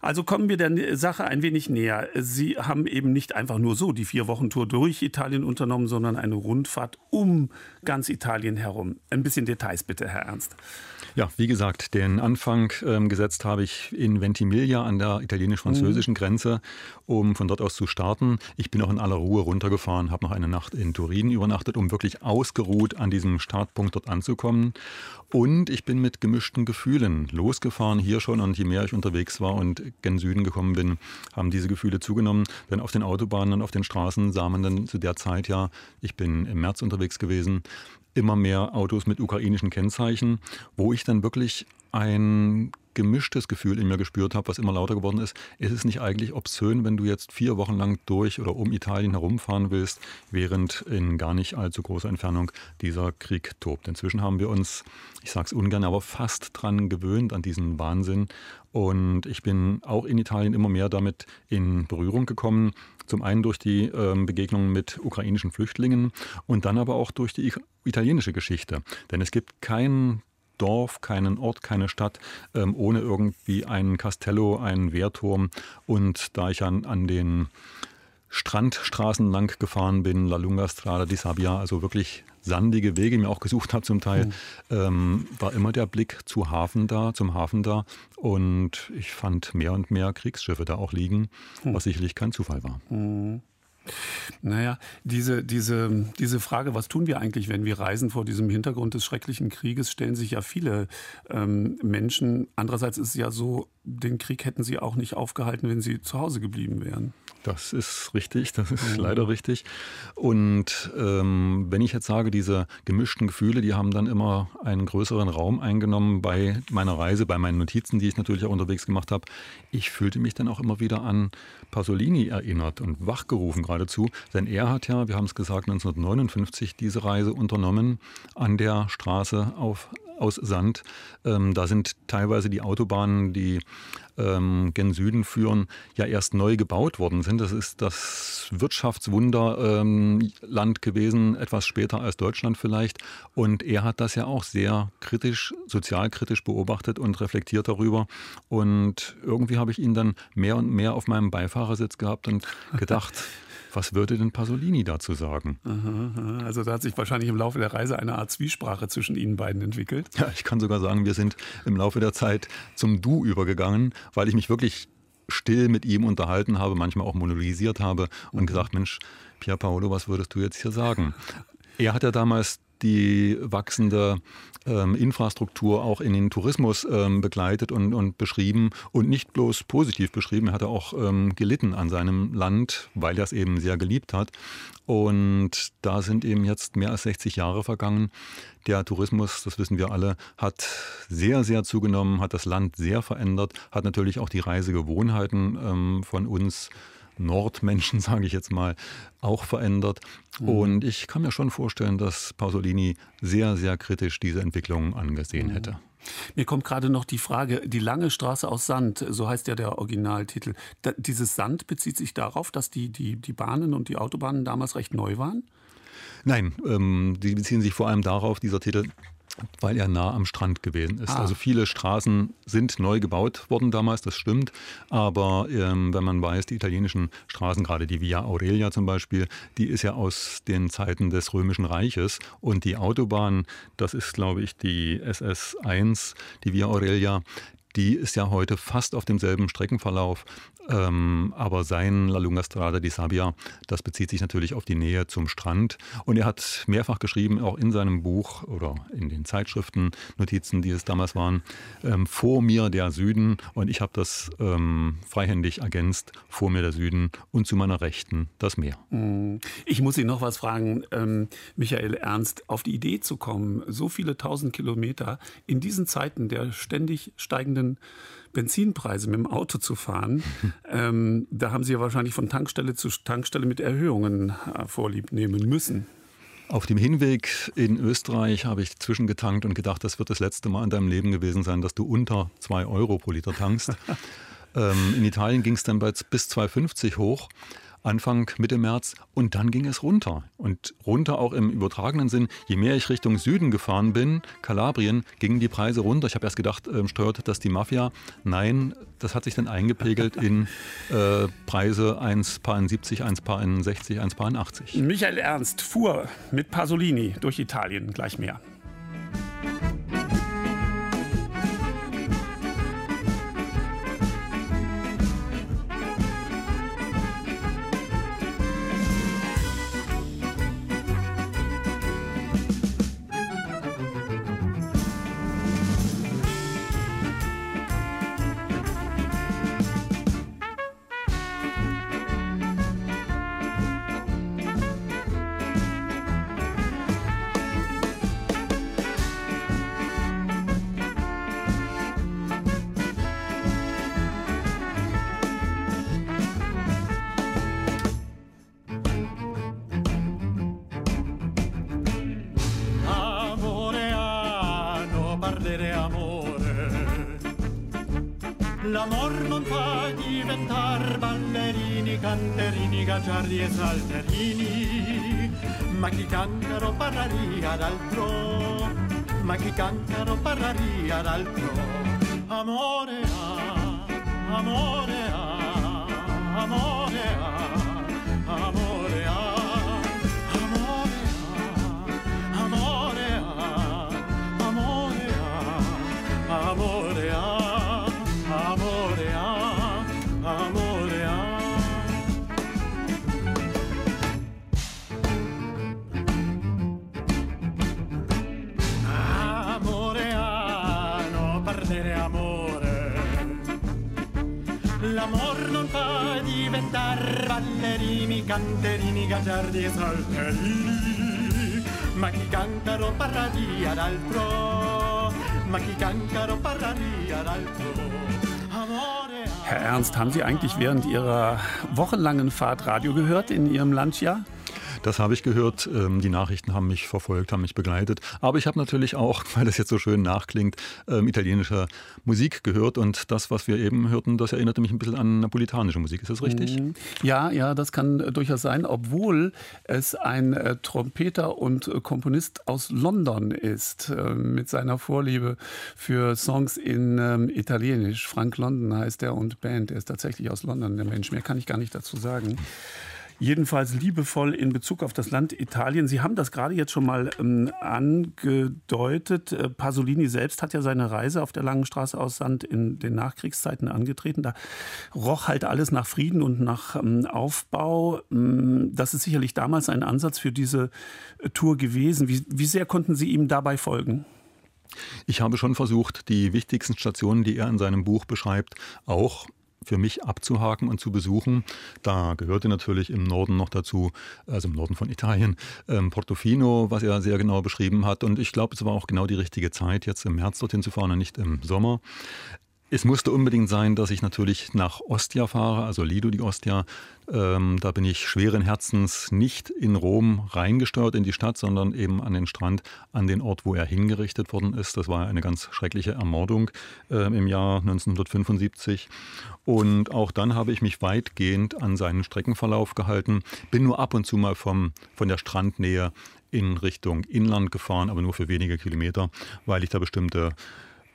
Also kommen wir der Sache ein wenig näher. Sie haben eben nicht einfach nur so die Vier-Wochen-Tour durch Italien unternommen, sondern eine Rundfahrt um ganz Italien herum. Ein bisschen Details bitte, Herr Ernst. Ja, wie gesagt, den Anfang ähm, gesetzt habe ich in Ventimiglia an der italienisch-französischen mhm. Grenze, um von dort aus zu starten. Ich bin auch in aller Ruhe runtergefahren, habe noch eine Nacht in Turin übernachtet, um wirklich ausgeruht an diesem Startpunkt dort anzukommen. Und ich bin mit gemischten Gefühlen losgefahren hier schon, und je mehr ich unterwegs war und gen Süden gekommen bin, haben diese Gefühle zugenommen. Denn auf den Autobahnen und auf den Straßen sah man dann zu der Zeit ja, ich bin im März unterwegs gewesen, immer mehr Autos mit ukrainischen Kennzeichen, wo ich dann wirklich ein gemischtes Gefühl in mir gespürt habe, was immer lauter geworden ist. Es ist nicht eigentlich obszön, wenn du jetzt vier Wochen lang durch oder um Italien herumfahren willst, während in gar nicht allzu großer Entfernung dieser Krieg tobt. Inzwischen haben wir uns, ich sage es ungern, aber fast dran gewöhnt an diesen Wahnsinn. Und ich bin auch in Italien immer mehr damit in Berührung gekommen. Zum einen durch die Begegnungen mit ukrainischen Flüchtlingen und dann aber auch durch die italienische Geschichte. Denn es gibt keinen Dorf, keinen Ort, keine Stadt, ähm, ohne irgendwie einen Castello, einen Wehrturm. Und da ich an, an den Strandstraßen lang gefahren bin, La Lunga Strada di Sabbia, also wirklich sandige Wege mir auch gesucht habe zum Teil, mhm. ähm, war immer der Blick zu Hafen da, zum Hafen da. Und ich fand mehr und mehr Kriegsschiffe da auch liegen, mhm. was sicherlich kein Zufall war. Mhm. Naja, diese, diese, diese Frage, was tun wir eigentlich, wenn wir reisen, vor diesem Hintergrund des schrecklichen Krieges, stellen sich ja viele ähm, Menschen. Andererseits ist es ja so, den Krieg hätten sie auch nicht aufgehalten, wenn sie zu Hause geblieben wären. Das ist richtig, das ist leider richtig. Und ähm, wenn ich jetzt sage, diese gemischten Gefühle, die haben dann immer einen größeren Raum eingenommen bei meiner Reise, bei meinen Notizen, die ich natürlich auch unterwegs gemacht habe. Ich fühlte mich dann auch immer wieder an Pasolini erinnert und wachgerufen geradezu. Denn er hat ja, wir haben es gesagt, neunzehnhundertneunundfünfzig diese Reise unternommen an der Straße auf aus Sand. Ähm, da sind teilweise die Autobahnen, die ähm, gen Süden führen, ja erst neu gebaut worden sind. Das ist das Wirtschaftswunderland ähm, gewesen, etwas später als Deutschland vielleicht. Und er hat das ja auch sehr kritisch, sozialkritisch beobachtet und reflektiert darüber. Und irgendwie habe ich ihn dann mehr und mehr auf meinem Beifahrersitz gehabt und gedacht, was würde denn Pasolini dazu sagen? Aha, also da hat sich wahrscheinlich im Laufe der Reise eine Art Zwiesprache zwischen Ihnen beiden entwickelt. Ja, ich kann sogar sagen, wir sind im Laufe der Zeit zum Du übergegangen, weil ich mich wirklich still mit ihm unterhalten habe, manchmal auch monologisiert habe und mhm. gesagt, Mensch, Pier Paolo, was würdest du jetzt hier sagen? Er hat ja damals die wachsende ähm, Infrastruktur auch in den Tourismus ähm, begleitet und, und beschrieben und nicht bloß positiv beschrieben. Er hatte auch ähm, gelitten an seinem Land, weil er es eben sehr geliebt hat. Und da sind eben jetzt mehr als sechzig Jahre vergangen. Der Tourismus, das wissen wir alle, hat sehr, sehr zugenommen, hat das Land sehr verändert, hat natürlich auch die Reisegewohnheiten ähm, von uns Nordmenschen, sage ich jetzt mal, auch verändert. Mhm. Und ich kann mir schon vorstellen, dass Pasolini sehr, sehr kritisch diese Entwicklung angesehen mhm. hätte. Mir kommt gerade noch die Frage, die lange Straße aus Sand, so heißt ja der Originaltitel. Da, dieses Sand bezieht sich darauf, dass die, die, die Bahnen und die Autobahnen damals recht neu waren? Nein, ähm, die beziehen sich vor allem darauf, dieser Titel, weil er nah am Strand gewesen ist. Ah. Also viele Straßen sind neu gebaut worden damals, das stimmt. Aber ähm, wenn man weiß, die italienischen Straßen, gerade die Via Aurelia zum Beispiel, die ist ja aus den Zeiten des Römischen Reiches. Und die Autobahn, das ist, glaube ich, die S S eins, die Via Aurelia, die ist ja heute fast auf demselben Streckenverlauf. Ähm, aber sein La Lunga Strada di Sabbia, das bezieht sich natürlich auf die Nähe zum Strand. Und er hat mehrfach geschrieben, auch in seinem Buch oder in den Zeitschriften, Notizen, die es damals waren, ähm, vor mir der Süden. Und ich habe das ähm, freihändig ergänzt, vor mir der Süden und zu meiner Rechten das Meer. Ich muss Sie noch was fragen, ähm, Michael Ernst, auf die Idee zu kommen, so viele tausend Kilometer in diesen Zeiten der ständig steigenden Benzinpreise mit dem Auto zu fahren, ähm, da haben Sie ja wahrscheinlich von Tankstelle zu Tankstelle mit Erhöhungen vorlieb nehmen müssen. Auf dem Hinweg in Österreich habe ich zwischengetankt und gedacht, das wird das letzte Mal in deinem Leben gewesen sein, dass du unter zwei Euro pro Liter tankst. ähm, in Italien ging es dann bis zwei Euro fünfzig hoch. Anfang, Mitte März. Und dann ging es runter. Und runter auch im übertragenen Sinn. Je mehr ich Richtung Süden gefahren bin, Kalabrien, gingen die Preise runter. Ich habe erst gedacht, ähm, steuert das die Mafia? Nein, das hat sich dann eingepegelt in äh, Preise ein Paar siebzig, ein Paar sechzig, ein Paar achtzig. Michael Ernst fuhr mit Pasolini durch Italien, gleich mehr. L'amor non fa diventar ballerini, canterini, gaggiardi e salterini, ma chi cantano parraria d'altro, ma chi cantano parraria d'altro. Amore ah, amore ah, amore ah, amore ah. L'amor non fa diventar ballerini, canterini, gaggiardi e salterini, ma chi cantano parraria d'altro, ma chi cantano parraria d'altro. Herr Ernst, haben Sie eigentlich während Ihrer wochenlangen Fahrt Radio gehört in Ihrem Land, ja? Das habe ich gehört. Die Nachrichten haben mich verfolgt, haben mich begleitet. Aber ich habe natürlich auch, weil das jetzt so schön nachklingt, italienische Musik gehört. Und das, was wir eben hörten, das erinnerte mich ein bisschen an napolitanische Musik. Ist das richtig? Ja, ja, das kann durchaus sein, obwohl es ein Trompeter und Komponist aus London ist, mit seiner Vorliebe für Songs in Italienisch. Frank London heißt er und Band. Er ist tatsächlich aus London, der Mensch. Mehr kann ich gar nicht dazu sagen. Jedenfalls liebevoll in Bezug auf das Land Italien. Sie haben das gerade jetzt schon mal ähm, angedeutet. Pasolini selbst hat ja seine Reise auf der Langen Straße aus Sand in den Nachkriegszeiten angetreten. Da roch halt alles nach Frieden und nach ähm, Aufbau. Das ist sicherlich damals ein Ansatz für diese Tour gewesen. Wie, wie sehr konnten Sie ihm dabei folgen? Ich habe schon versucht, die wichtigsten Stationen, die er in seinem Buch beschreibt, auch für mich abzuhaken und zu besuchen. Da gehörte natürlich im Norden noch dazu, also im Norden von Italien, ähm, Portofino, was er sehr genau beschrieben hat. Und ich glaube, es war auch genau die richtige Zeit, jetzt im März dorthin zu fahren und nicht im Sommer. Es musste unbedingt sein, dass ich natürlich nach Ostia fahre, also Lido di Ostia. Ähm, da bin ich schweren Herzens nicht in Rom reingesteuert in die Stadt, sondern eben an den Strand, an den Ort, wo er hingerichtet worden ist. Das war eine ganz schreckliche Ermordung äh, im Jahr neunzehnhundertfünfundsiebzig. Und auch dann habe ich mich weitgehend an seinen Streckenverlauf gehalten, bin nur ab und zu mal vom, von der Strandnähe in Richtung Inland gefahren, aber nur für wenige Kilometer, weil ich da bestimmte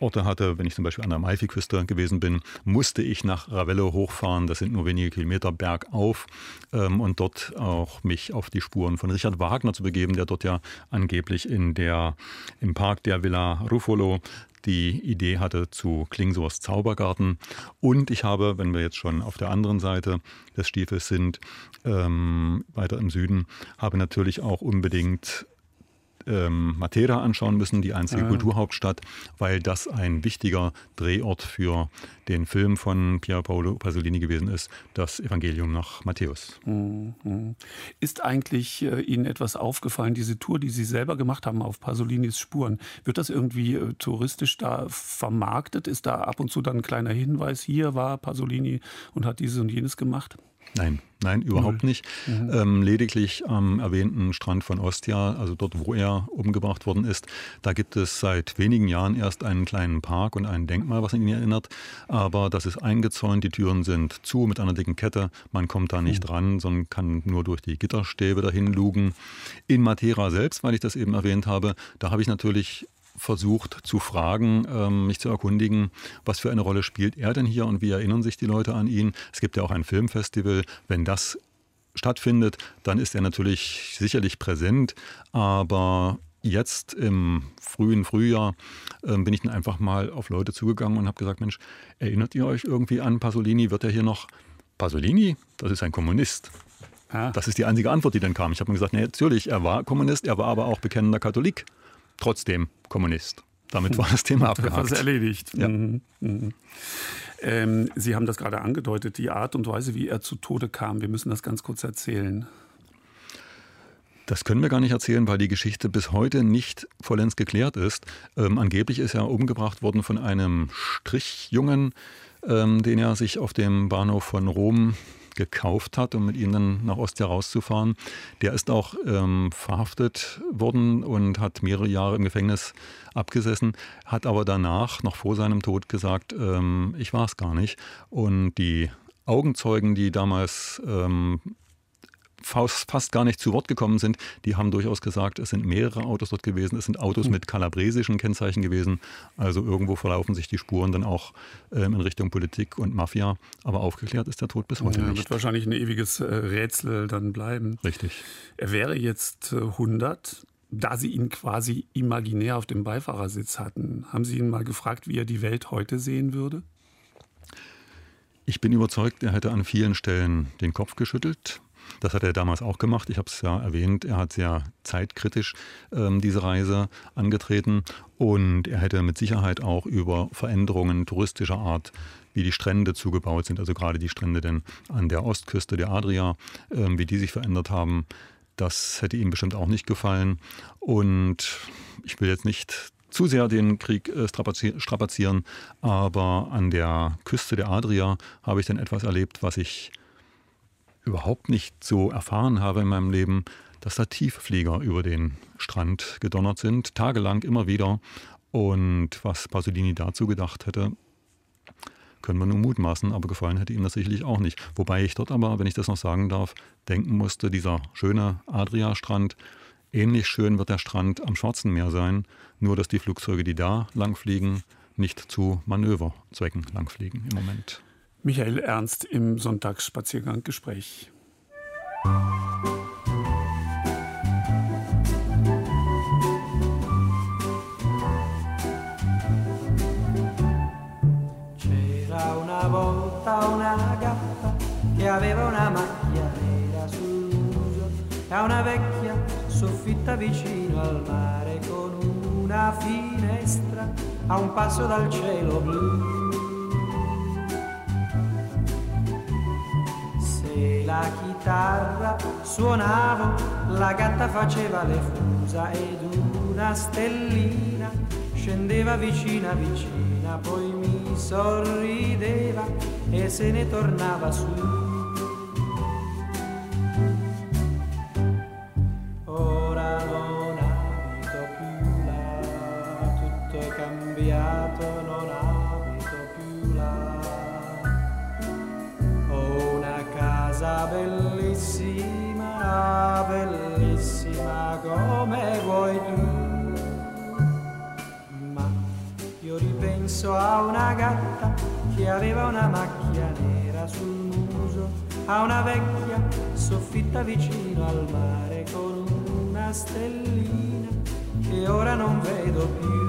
Orte hatte. Wenn ich zum Beispiel an der Amalfiküste gewesen bin, musste ich nach Ravello hochfahren. Das sind nur wenige Kilometer bergauf. Ähm, und dort auch mich auf die Spuren von Richard Wagner zu begeben, der dort ja angeblich in der, im Park der Villa Ruffolo die Idee hatte zu Klingsors Zaubergarten. Und ich habe, wenn wir jetzt schon auf der anderen Seite des Stiefels sind, ähm, weiter im Süden, habe natürlich auch unbedingt Ähm, Matera anschauen müssen, die einzige ah. Kulturhauptstadt, weil das ein wichtiger Drehort für den Film von Pier Paolo Pasolini gewesen ist, das Evangelium nach Matthäus. Mhm. Ist eigentlich äh, Ihnen etwas aufgefallen, diese Tour, die Sie selber gemacht haben auf Pasolinis Spuren, wird das irgendwie äh, touristisch da vermarktet? Ist da ab und zu dann ein kleiner Hinweis, hier war Pasolini und hat dieses und jenes gemacht? Nein, nein, überhaupt nicht. Mhm. Ähm, lediglich am erwähnten Strand von Ostia, also dort, wo er umgebracht worden ist, da gibt es seit wenigen Jahren erst einen kleinen Park und ein Denkmal, was an ihn erinnert. Aber das ist eingezäunt, die Türen sind zu mit einer dicken Kette. Man kommt da nicht mhm. ran, sondern kann nur durch die Gitterstäbe dahin lugen. In Matera selbst, weil ich das eben erwähnt habe, da habe ich natürlich versucht zu fragen, ähm, mich zu erkundigen, was für eine Rolle spielt er denn hier und wie erinnern sich die Leute an ihn. Es gibt ja auch ein Filmfestival. Wenn das stattfindet, dann ist er natürlich sicherlich präsent. Aber jetzt im frühen Frühjahr ähm, bin ich dann einfach mal auf Leute zugegangen und habe gesagt, Mensch, erinnert ihr euch irgendwie an Pasolini? Wird er hier noch Pasolini? Das ist ein Kommunist. Ah. Das ist die einzige Antwort, die dann kam. Ich habe mir gesagt, nee, natürlich, er war Kommunist, er war aber auch bekennender Katholik. Trotzdem Kommunist. Damit war das Thema abgehakt. Das ist erledigt. Ja. Mhm. Mhm. Ähm, Sie haben das gerade angedeutet, die Art und Weise, wie er zu Tode kam. Wir müssen das ganz kurz erzählen. Das können wir gar nicht erzählen, weil die Geschichte bis heute nicht vollends geklärt ist. Ähm, angeblich ist er umgebracht worden von einem Strichjungen, ähm, den er sich auf dem Bahnhof von Rom gekauft hat, um mit ihnen dann nach Ostia rauszufahren. Der ist auch ähm, verhaftet worden und hat mehrere Jahre im Gefängnis abgesessen, hat aber danach, noch vor seinem Tod, gesagt, ähm, ich war es gar nicht. Und die Augenzeugen, die damals ähm, fast, fast gar nicht zu Wort gekommen sind, die haben durchaus gesagt, es sind mehrere Autos dort gewesen, es sind Autos mit kalabresischen Kennzeichen gewesen. Also irgendwo verlaufen sich die Spuren dann auch ähm, in Richtung Politik und Mafia. Aber aufgeklärt ist der Tod bis heute ja, nicht. Wird wahrscheinlich ein ewiges äh, Rätsel dann bleiben. Richtig. Er wäre jetzt äh, hundert, da Sie ihn quasi imaginär auf dem Beifahrersitz hatten. Haben Sie ihn mal gefragt, wie er die Welt heute sehen würde? Ich bin überzeugt, er hätte an vielen Stellen den Kopf geschüttelt. Das hat er damals auch gemacht. Ich habe es ja erwähnt, er hat sehr zeitkritisch ähm, diese Reise angetreten. Und er hätte mit Sicherheit auch über Veränderungen touristischer Art, wie die Strände zugebaut sind, also gerade die Strände denn an der Ostküste der Adria, ähm, wie die sich verändert haben, das hätte ihm bestimmt auch nicht gefallen. Und ich will jetzt nicht zu sehr den Krieg äh, strapazieren, aber an der Küste der Adria habe ich dann etwas erlebt, was ich überhaupt nicht so erfahren habe in meinem Leben, dass da Tiefflieger über den Strand gedonnert sind, tagelang immer wieder. Und was Pasolini dazu gedacht hätte, können wir nur mutmaßen, aber gefallen hätte ihm das sicherlich auch nicht. Wobei ich dort aber, wenn ich das noch sagen darf, denken musste, dieser schöne Adria-Strand, ähnlich schön wird der Strand am Schwarzen Meer sein, nur dass die Flugzeuge, die da langfliegen, nicht zu Manöverzwecken langfliegen im Moment. Michael Ernst im Sonntagsspaziergang-Gespräch. C'era una volta una gatta che aveva una macchia nera sul muso e una vecchia soffitta vicino al mare con una finestra a un passo dal cielo blu. La chitarra suonavo, la gatta faceva le fusa ed una stellina scendeva vicina vicina, poi mi sorrideva e se ne tornava su. Ora non abito più là, tutto è cambiato, non abito più là. Casa bellissima, bellissima come vuoi tu, ma io ripenso a una gatta che aveva una macchia nera sul muso, a una vecchia soffitta vicino al mare con una stellina che ora non vedo più.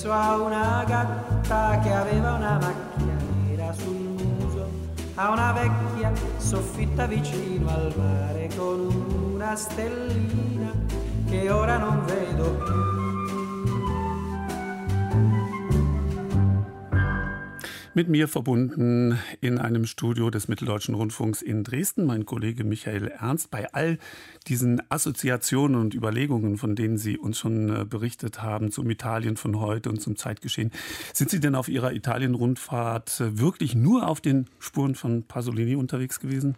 penso a una gatta che aveva una macchia nera sul muso, a una vecchia soffitta vicino al mare con una stellina che ora non vedo più. Mit mir verbunden in einem Studio des Mitteldeutschen Rundfunks in Dresden, mein Kollege Michael Ernst. Bei all diesen Assoziationen und Überlegungen, von denen Sie uns schon berichtet haben, zum Italien von heute und zum Zeitgeschehen, sind Sie denn auf Ihrer Italien-Rundfahrt wirklich nur auf den Spuren von Pasolini unterwegs gewesen?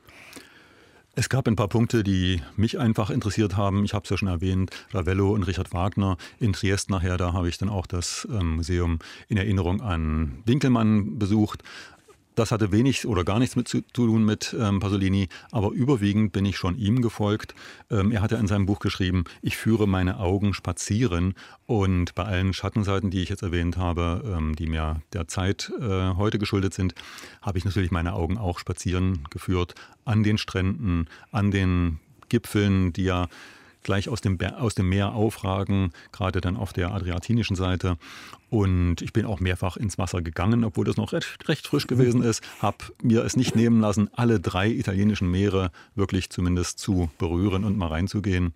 Es gab ein paar Punkte, die mich einfach interessiert haben. Ich habe es ja schon erwähnt, Ravello und Richard Wagner in Triest nachher. Da habe ich dann auch das Museum in Erinnerung an Winkelmann besucht. Das hatte wenig oder gar nichts mit zu tun mit ähm, Pasolini, aber überwiegend bin ich schon ihm gefolgt. Ähm, er hatte in seinem Buch geschrieben, ich führe meine Augen spazieren, und bei allen Schattenseiten, die ich jetzt erwähnt habe, ähm, die mir der Zeit äh, heute geschuldet sind, habe ich natürlich meine Augen auch spazieren geführt an den Stränden, an den Gipfeln, die ja gleich aus dem, aus dem Meer aufragen, gerade dann auf der adriatinischen Seite. Und ich bin auch mehrfach ins Wasser gegangen, obwohl das noch recht, recht frisch gewesen ist. Habe mir es nicht nehmen lassen, alle drei italienischen Meere wirklich zumindest zu berühren und mal reinzugehen.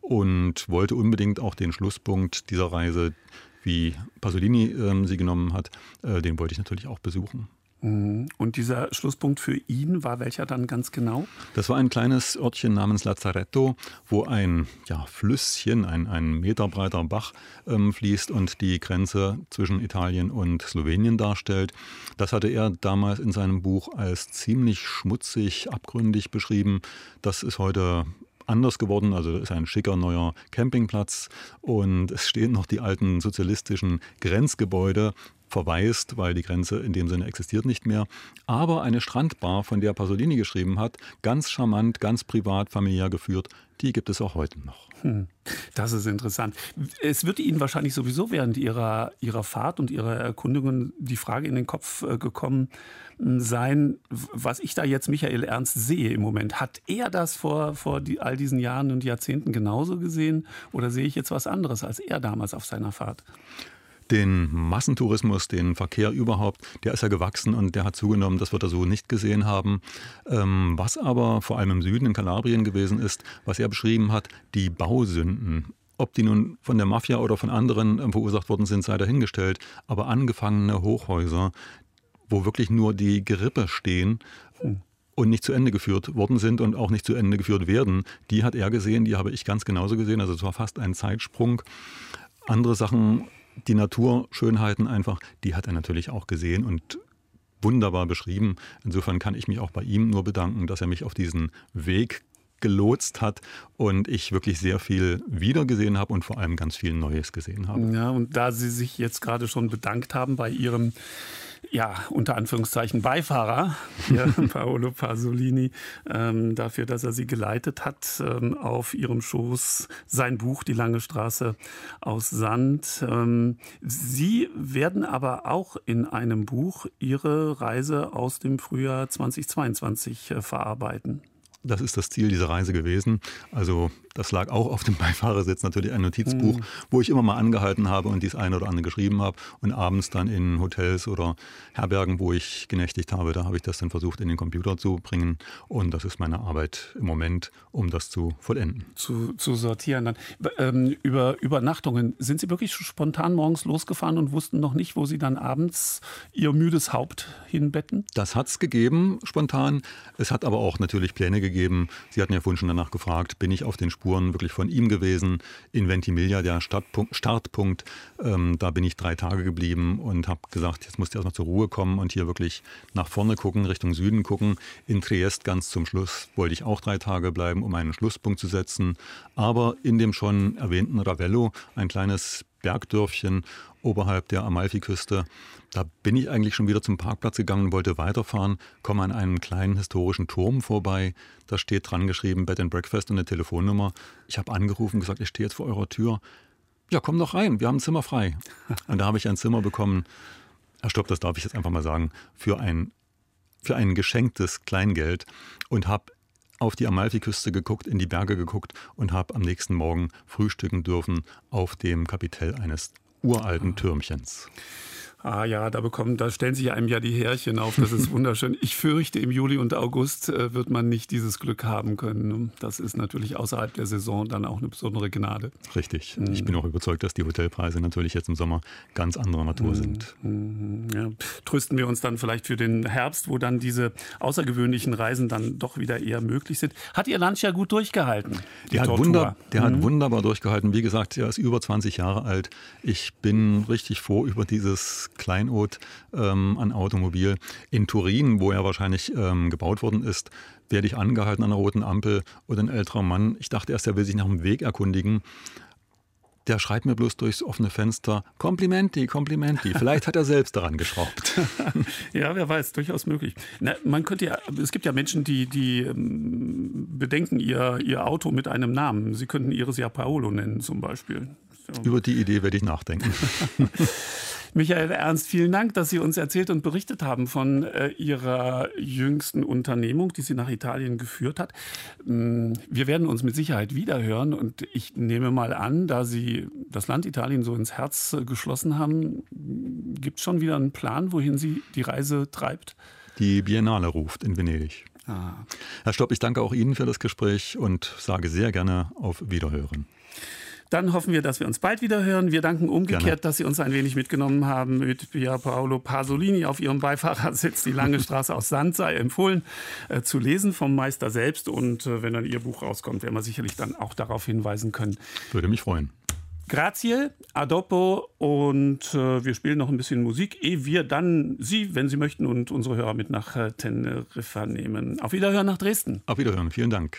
Und wollte unbedingt auch den Schlusspunkt dieser Reise, wie Pasolini äh, sie genommen hat, äh, den wollte ich natürlich auch besuchen. Und dieser Schlusspunkt für ihn war welcher dann ganz genau? Das war ein kleines Örtchen namens Lazzaretto, wo ein ja, Flüsschen, ein, ein meterbreiter Bach ähm, fließt und die Grenze zwischen Italien und Slowenien darstellt. Das hatte er damals in seinem Buch als ziemlich schmutzig, abgründig beschrieben. Das ist heute anders geworden, also das ist ein schicker neuer Campingplatz und es stehen noch die alten sozialistischen Grenzgebäude, verwaist, weil die Grenze in dem Sinne existiert nicht mehr. Aber eine Strandbar, von der Pasolini geschrieben hat, ganz charmant, ganz privat, familiär geführt, die gibt es auch heute noch. Hm, das ist interessant. Es wird Ihnen wahrscheinlich sowieso während Ihrer, Ihrer Fahrt und Ihrer Erkundungen die Frage in den Kopf gekommen sein, was ich da jetzt Michael Ernst sehe im Moment. Hat er das vor, vor die, all diesen Jahren und Jahrzehnten genauso gesehen oder sehe ich jetzt was anderes als er damals auf seiner Fahrt? Den Massentourismus, den Verkehr überhaupt, der ist ja gewachsen und der hat zugenommen, das wird er so nicht gesehen haben. Ähm, was aber vor allem im Süden, in Kalabrien gewesen ist, was er beschrieben hat, die Bausünden. Ob die nun von der Mafia oder von anderen äh, verursacht worden sind, sei dahingestellt, aber angefangene Hochhäuser, wo wirklich nur die Gerippe stehen, oh. Und nicht zu Ende geführt worden sind und auch nicht zu Ende geführt werden, die hat er gesehen, die habe ich ganz genauso gesehen, also es war fast ein Zeitsprung. Andere Sachen, die Naturschönheiten einfach, die hat er natürlich auch gesehen und wunderbar beschrieben. Insofern kann ich mich auch bei ihm nur bedanken, dass er mich auf diesen Weg gelotst hat und ich wirklich sehr viel wiedergesehen habe und vor allem ganz viel Neues gesehen habe. Ja, und da Sie sich jetzt gerade schon bedankt haben bei Ihrem, ja, unter Anführungszeichen Beifahrer, Pier Paolo Pasolini, ähm, dafür, dass er Sie geleitet hat, ähm, auf Ihrem Schoß sein Buch Die lange Straße aus Sand. Ähm, Sie werden aber auch in einem Buch Ihre Reise aus dem Frühjahr zweitausendzweiundzwanzig äh, verarbeiten. Das ist das Ziel dieser Reise gewesen. Also das lag auch auf dem Beifahrersitz natürlich ein Notizbuch, wo ich immer mal angehalten habe und dies eine oder andere geschrieben habe. Und abends dann in Hotels oder Herbergen, wo ich genächtigt habe, da habe ich das dann versucht, in den Computer zu bringen. Und das ist meine Arbeit im Moment, um das zu vollenden. Zu, zu sortieren dann. Ähm, über Übernachtungen. Sind Sie wirklich spontan morgens losgefahren und wussten noch nicht, wo Sie dann abends Ihr müdes Haupt hinbetten? Das hat es gegeben, spontan. Es hat aber auch natürlich Pläne gegeben. Sie hatten ja vorhin schon danach gefragt, bin ich auf den Spuren wirklich von ihm gewesen? In Ventimiglia, der Startpunkt, Startpunkt ähm, da bin ich drei Tage geblieben und habe gesagt, jetzt musst du erstmal zur Ruhe kommen und hier wirklich nach vorne gucken, Richtung Süden gucken. In Triest ganz zum Schluss wollte ich auch drei Tage bleiben, um einen Schlusspunkt zu setzen. Aber in dem schon erwähnten Ravello, ein kleines Bergdörfchen oberhalb der Amalfiküste. Da bin ich eigentlich schon wieder zum Parkplatz gegangen, wollte weiterfahren, komme an einem kleinen historischen Turm vorbei. Da steht dran geschrieben Bed and Breakfast und eine Telefonnummer. Ich habe angerufen, gesagt, ich stehe jetzt vor eurer Tür. Ja, komm doch rein, wir haben ein Zimmer frei. Und da habe ich ein Zimmer bekommen. Herr Stopp, das darf ich jetzt einfach mal sagen, für ein, für ein geschenktes Kleingeld und habe auf die Amalfiküste geguckt, in die Berge geguckt und habe am nächsten Morgen frühstücken dürfen auf dem Kapitell eines uralten Türmchens. Ah ja, da, bekommen, da stellen sich einem ja die Härchen auf, das ist wunderschön. Ich fürchte, im Juli und August wird man nicht dieses Glück haben können. Das ist natürlich außerhalb der Saison dann auch eine besondere Gnade. Richtig. Mhm. Ich bin auch überzeugt, dass die Hotelpreise natürlich jetzt im Sommer ganz anderer Natur sind. Mhm. Ja. Trösten wir uns dann vielleicht für den Herbst, wo dann diese außergewöhnlichen Reisen dann doch wieder eher möglich sind. Hat Ihr Land ja gut durchgehalten? Der, hat, wunder, der mhm. hat wunderbar durchgehalten. Wie gesagt, er ist über zwanzig Jahre alt. Ich bin richtig froh über dieses Kleinod ähm, an Automobil. In Turin, wo er wahrscheinlich ähm, gebaut worden ist, werde ich angehalten an der roten Ampel oder ein älterer Mann. Ich dachte erst, er will sich nach dem Weg erkundigen. Der schreibt mir bloß durchs offene Fenster, Komplimenti, Komplimenti. Vielleicht hat er selbst daran geschraubt. Ja, wer weiß, durchaus möglich. Na, man könnte ja, es gibt ja Menschen, die, die ähm, bedenken ihr, ihr Auto mit einem Namen. Sie könnten ihres ja Paolo nennen zum Beispiel. So. Über die Idee werde ich nachdenken. Michael Ernst, vielen Dank, dass Sie uns erzählt und berichtet haben von äh, Ihrer jüngsten Unternehmung, die Sie nach Italien geführt hat. Ähm, wir werden uns mit Sicherheit wiederhören und ich nehme mal an, da Sie das Land Italien so ins Herz äh, geschlossen haben, gibt es schon wieder einen Plan, wohin Sie die Reise treibt? Die Biennale ruft in Venedig. Ah. Herr Stopp, ich danke auch Ihnen für das Gespräch und sage sehr gerne auf Wiederhören. Dann hoffen wir, dass wir uns bald wieder hören. Wir danken umgekehrt, Gerne. dass Sie uns ein wenig mitgenommen haben mit Pier Paolo Pasolini auf Ihrem Beifahrersitz. Die lange Straße aus Sand sei empfohlen äh, zu lesen vom Meister selbst. Und äh, wenn dann Ihr Buch rauskommt, werden wir sicherlich dann auch darauf hinweisen können. Würde mich freuen. Grazie, a dopo und äh, wir spielen noch ein bisschen Musik, ehe wir dann Sie, wenn Sie möchten, und unsere Hörer mit nach äh, Teneriffa nehmen. Auf Wiederhören nach Dresden. Auf Wiederhören, vielen Dank.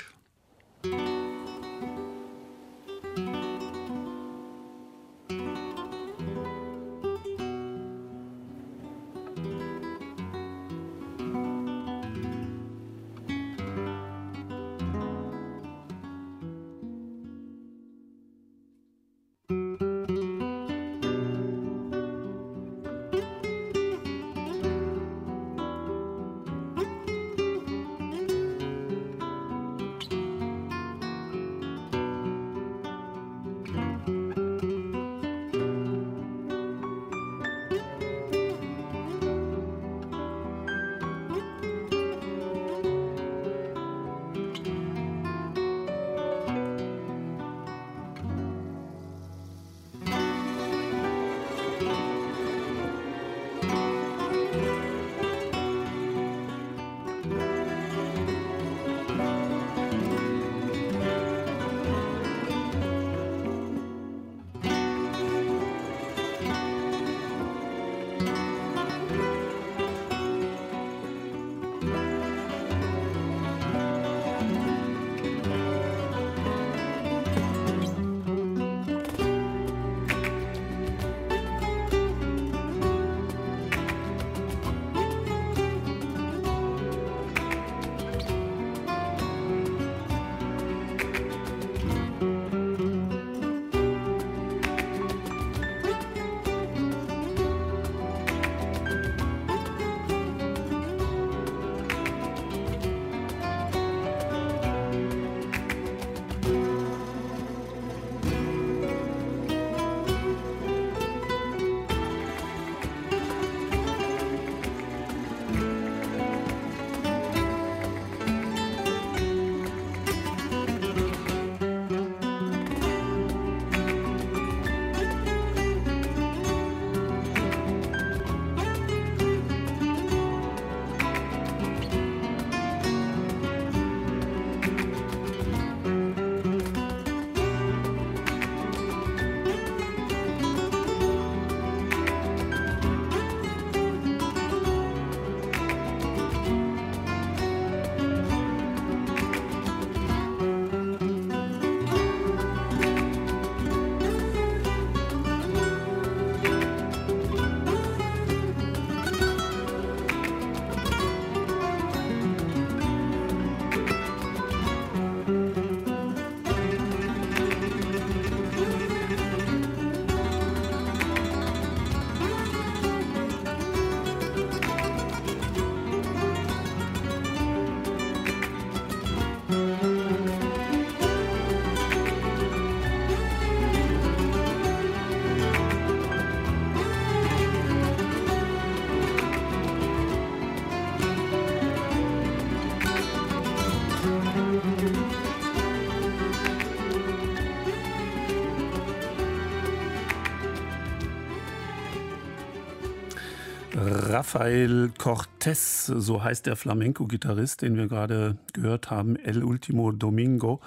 Rafael Cortez, so heißt der Flamenco-Gitarrist, den wir gerade gehört haben, El Último Domingo,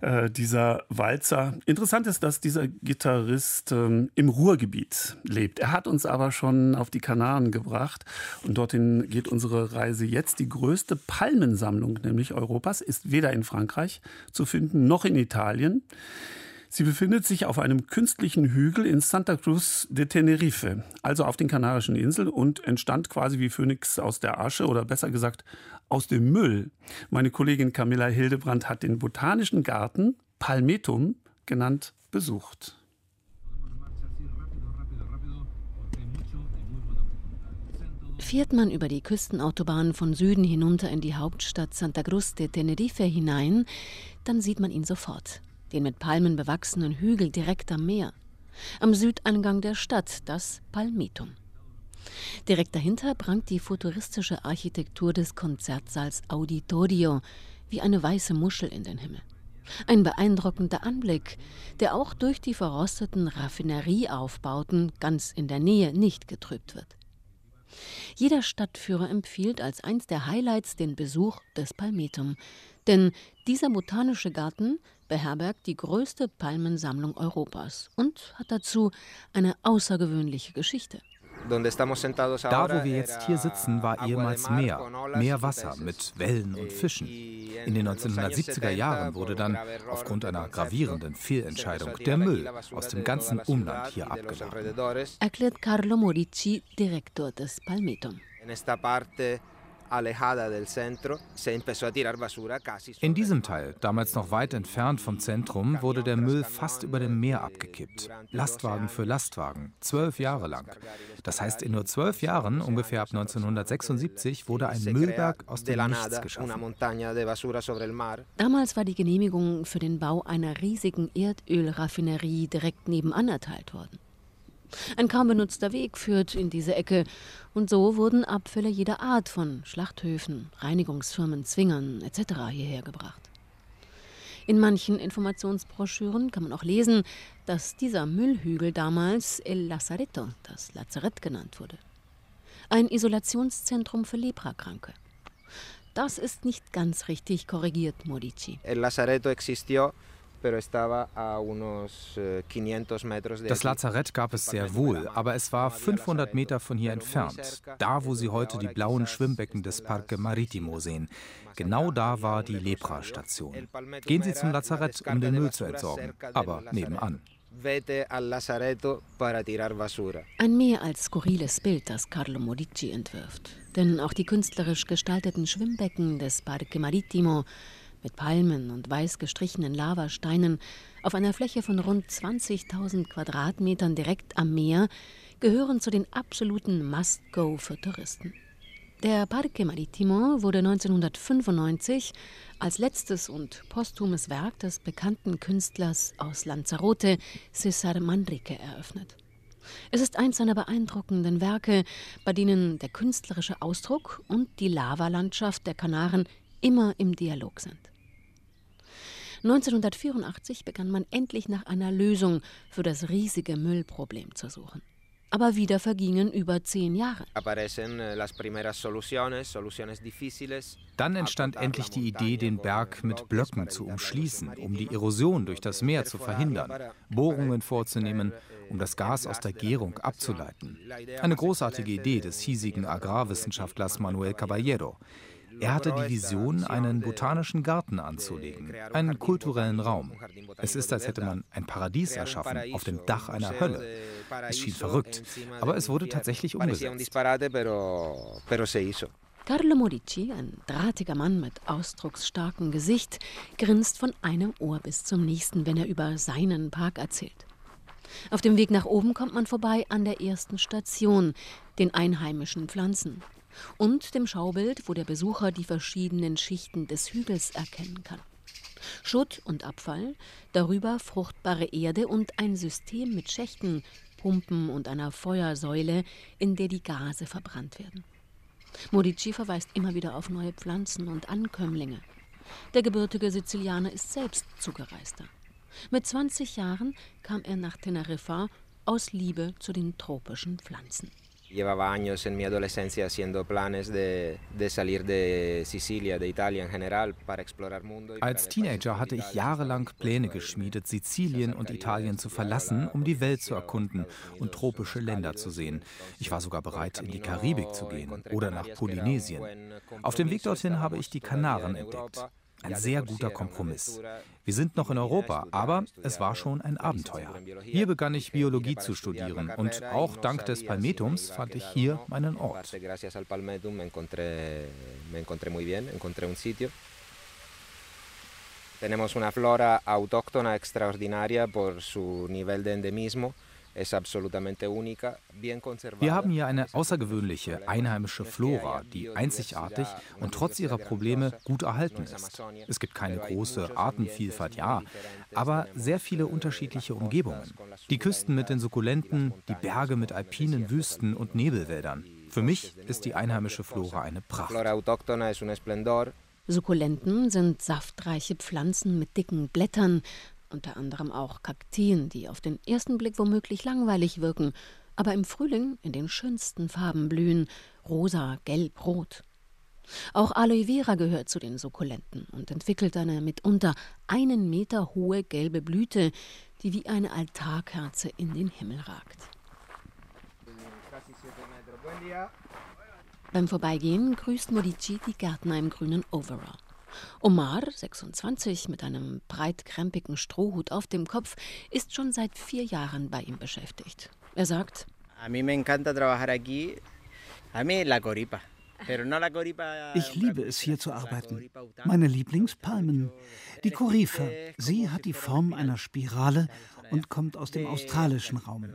äh, dieser Walzer. Interessant ist, dass dieser Gitarrist ähm, im Ruhrgebiet lebt. Er hat uns aber schon auf die Kanaren gebracht und dorthin geht unsere Reise jetzt. Die größte Palmensammlung nämlich Europas ist weder in Frankreich zu finden noch in Italien. Sie befindet sich auf einem künstlichen Hügel in Santa Cruz de Tenerife, also auf den Kanarischen Inseln, und entstand quasi wie Phönix aus der Asche oder besser gesagt aus dem Müll. Meine Kollegin Camilla Hildebrand hat den Botanischen Garten, Palmetum genannt, besucht. Fährt man über die Küstenautobahn von Süden hinunter in die Hauptstadt Santa Cruz de Tenerife hinein, dann sieht man ihn sofort. Den mit Palmen bewachsenen Hügel direkt am Meer. Am Südeingang der Stadt, das Palmetum. Direkt dahinter prangt die futuristische Architektur des Konzertsaals Auditorio, wie eine weiße Muschel in den Himmel. Ein beeindruckender Anblick, der auch durch die verrosteten Raffinerieaufbauten ganz in der Nähe nicht getrübt wird. Jeder Stadtführer empfiehlt als eins der Highlights den Besuch des Palmetum, denn dieser botanische Garten beherbergt die größte Palmensammlung Europas und hat dazu eine außergewöhnliche Geschichte. Da, wo wir jetzt hier sitzen, war ehemals Meer, Meerwasser mit Wellen und Fischen. In den neunzehnhundertsiebziger Jahren wurde dann aufgrund einer gravierenden Fehlentscheidung der Müll aus dem ganzen Umland hier abgeladen. Erklärt Carlo Morici, Direktor des Palmetum. In diesem Teil, damals noch weit entfernt vom Zentrum, wurde der Müll fast über dem Meer abgekippt. Lastwagen für Lastwagen, zwölf Jahre lang. Das heißt, in nur zwölf Jahren, ungefähr ab neunzehnhundertsechsundsiebzig, wurde ein Müllberg aus dem Nichts geschaffen. Damals war die Genehmigung für den Bau einer riesigen Erdölraffinerie direkt nebenan erteilt worden. Ein kaum benutzter Weg führt in diese Ecke und so wurden Abfälle jeder Art von Schlachthöfen, Reinigungsfirmen, Zwingern et cetera hierher gebracht. In manchen Informationsbroschüren kann man auch lesen, dass dieser Müllhügel damals El Lazzaretto, das Lazarett genannt wurde. Ein Isolationszentrum für Leprakranke. Das ist nicht ganz richtig, korrigiert Morici. El Lazzaretto existió. Das Lazarett gab es sehr wohl, aber es war fünfhundert Meter von hier entfernt, da wo Sie heute die blauen Schwimmbecken des Parque Maritimo sehen. Genau da war die Lepra-Station. Gehen Sie zum Lazarett, um den Müll zu entsorgen, aber nebenan. Ein mehr als skurriles Bild, das Carlo Morici entwirft. Denn auch die künstlerisch gestalteten Schwimmbecken des Parque Maritimo mit Palmen und weiß gestrichenen Lavasteinen auf einer Fläche von rund zwanzigtausend Quadratmetern direkt am Meer gehören zu den absoluten Must-Go für Touristen. Der Parque Maritimo wurde neunzehnhundertfünfundneunzig als letztes und posthumes Werk des bekannten Künstlers aus Lanzarote, César Manrique, eröffnet. Es ist eins seiner beeindruckenden Werke, bei denen der künstlerische Ausdruck und die Lavalandschaft der Kanaren immer im Dialog sind. neunzehnhundertvierundachtzig begann man endlich nach einer Lösung für das riesige Müllproblem zu suchen. Aber wieder vergingen über zehn Jahre. Dann entstand endlich die Idee, den Berg mit Blöcken zu umschließen, um die Erosion durch das Meer zu verhindern, Bohrungen vorzunehmen, um das Gas aus der Gärung abzuleiten. Eine großartige Idee des hiesigen Agrarwissenschaftlers Manuel Caballero. Er hatte die Vision, einen botanischen Garten anzulegen, einen kulturellen Raum. Es ist, als hätte man ein Paradies erschaffen, auf dem Dach einer Hölle. Es schien verrückt, aber es wurde tatsächlich umgesetzt. Carlo Morici, ein drahtiger Mann mit ausdrucksstarkem Gesicht, grinst von einem Ohr bis zum nächsten, wenn er über seinen Park erzählt. Auf dem Weg nach oben kommt man vorbei an der ersten Station, den einheimischen Pflanzen. Und dem Schaubild, wo der Besucher die verschiedenen Schichten des Hügels erkennen kann. Schutt und Abfall, darüber fruchtbare Erde und ein System mit Schächten, Pumpen und einer Feuersäule, in der die Gase verbrannt werden. Morici verweist immer wieder auf neue Pflanzen und Ankömmlinge. Der gebürtige Sizilianer ist selbst Zugereister. Mit zwanzig Jahren kam er nach Teneriffa aus Liebe zu den tropischen Pflanzen. Llevaba años en mi adolescencia haciendo planes de, de salir de Sicilia, de Italia en general, para explorar mundo. Als Teenager hatte ich jahrelang Pläne geschmiedet, Sizilien und Italien zu verlassen, um die Welt zu erkunden und tropische Länder zu sehen. Ich war sogar bereit, in die Karibik zu gehen oder nach Polynesien. Auf dem Weg dorthin habe ich die Kanaren entdeckt. Ein sehr guter Kompromiss. Wir sind noch in Europa, aber es war schon ein Abenteuer. Hier begann ich Biologie zu studieren und auch dank des Palmetums fand ich hier meinen Ort. Tenemos una flora autóctona extraordinaria por su nivel de endemismo. Wir haben hier eine außergewöhnliche einheimische Flora, die einzigartig und trotz ihrer Probleme gut erhalten ist. Es gibt keine große Artenvielfalt, ja, aber sehr viele unterschiedliche Umgebungen. Die Küsten mit den Sukkulenten, die Berge mit alpinen Wüsten und Nebelwäldern. Für mich ist die einheimische Flora eine Pracht. Sukkulenten sind saftreiche Pflanzen mit dicken Blättern, unter anderem auch Kakteen, die auf den ersten Blick womöglich langweilig wirken, aber im Frühling in den schönsten Farben blühen, rosa, gelb, rot. Auch Aloe Vera gehört zu den Sukkulenten und entwickelt eine mitunter einen Meter hohe gelbe Blüte, die wie eine Altarkerze in den Himmel ragt. Beim Vorbeigehen grüßt Morici die Gärtner im grünen Overall. Omar, sechsundzwanzig, mit einem breitkrempigen Strohhut auf dem Kopf, ist schon seit vier Jahren bei ihm beschäftigt. Er sagt: Ich liebe es, hier zu arbeiten. Meine Lieblingspalmen. Die Corifa, sie hat die Form einer Spirale und kommt aus dem australischen Raum.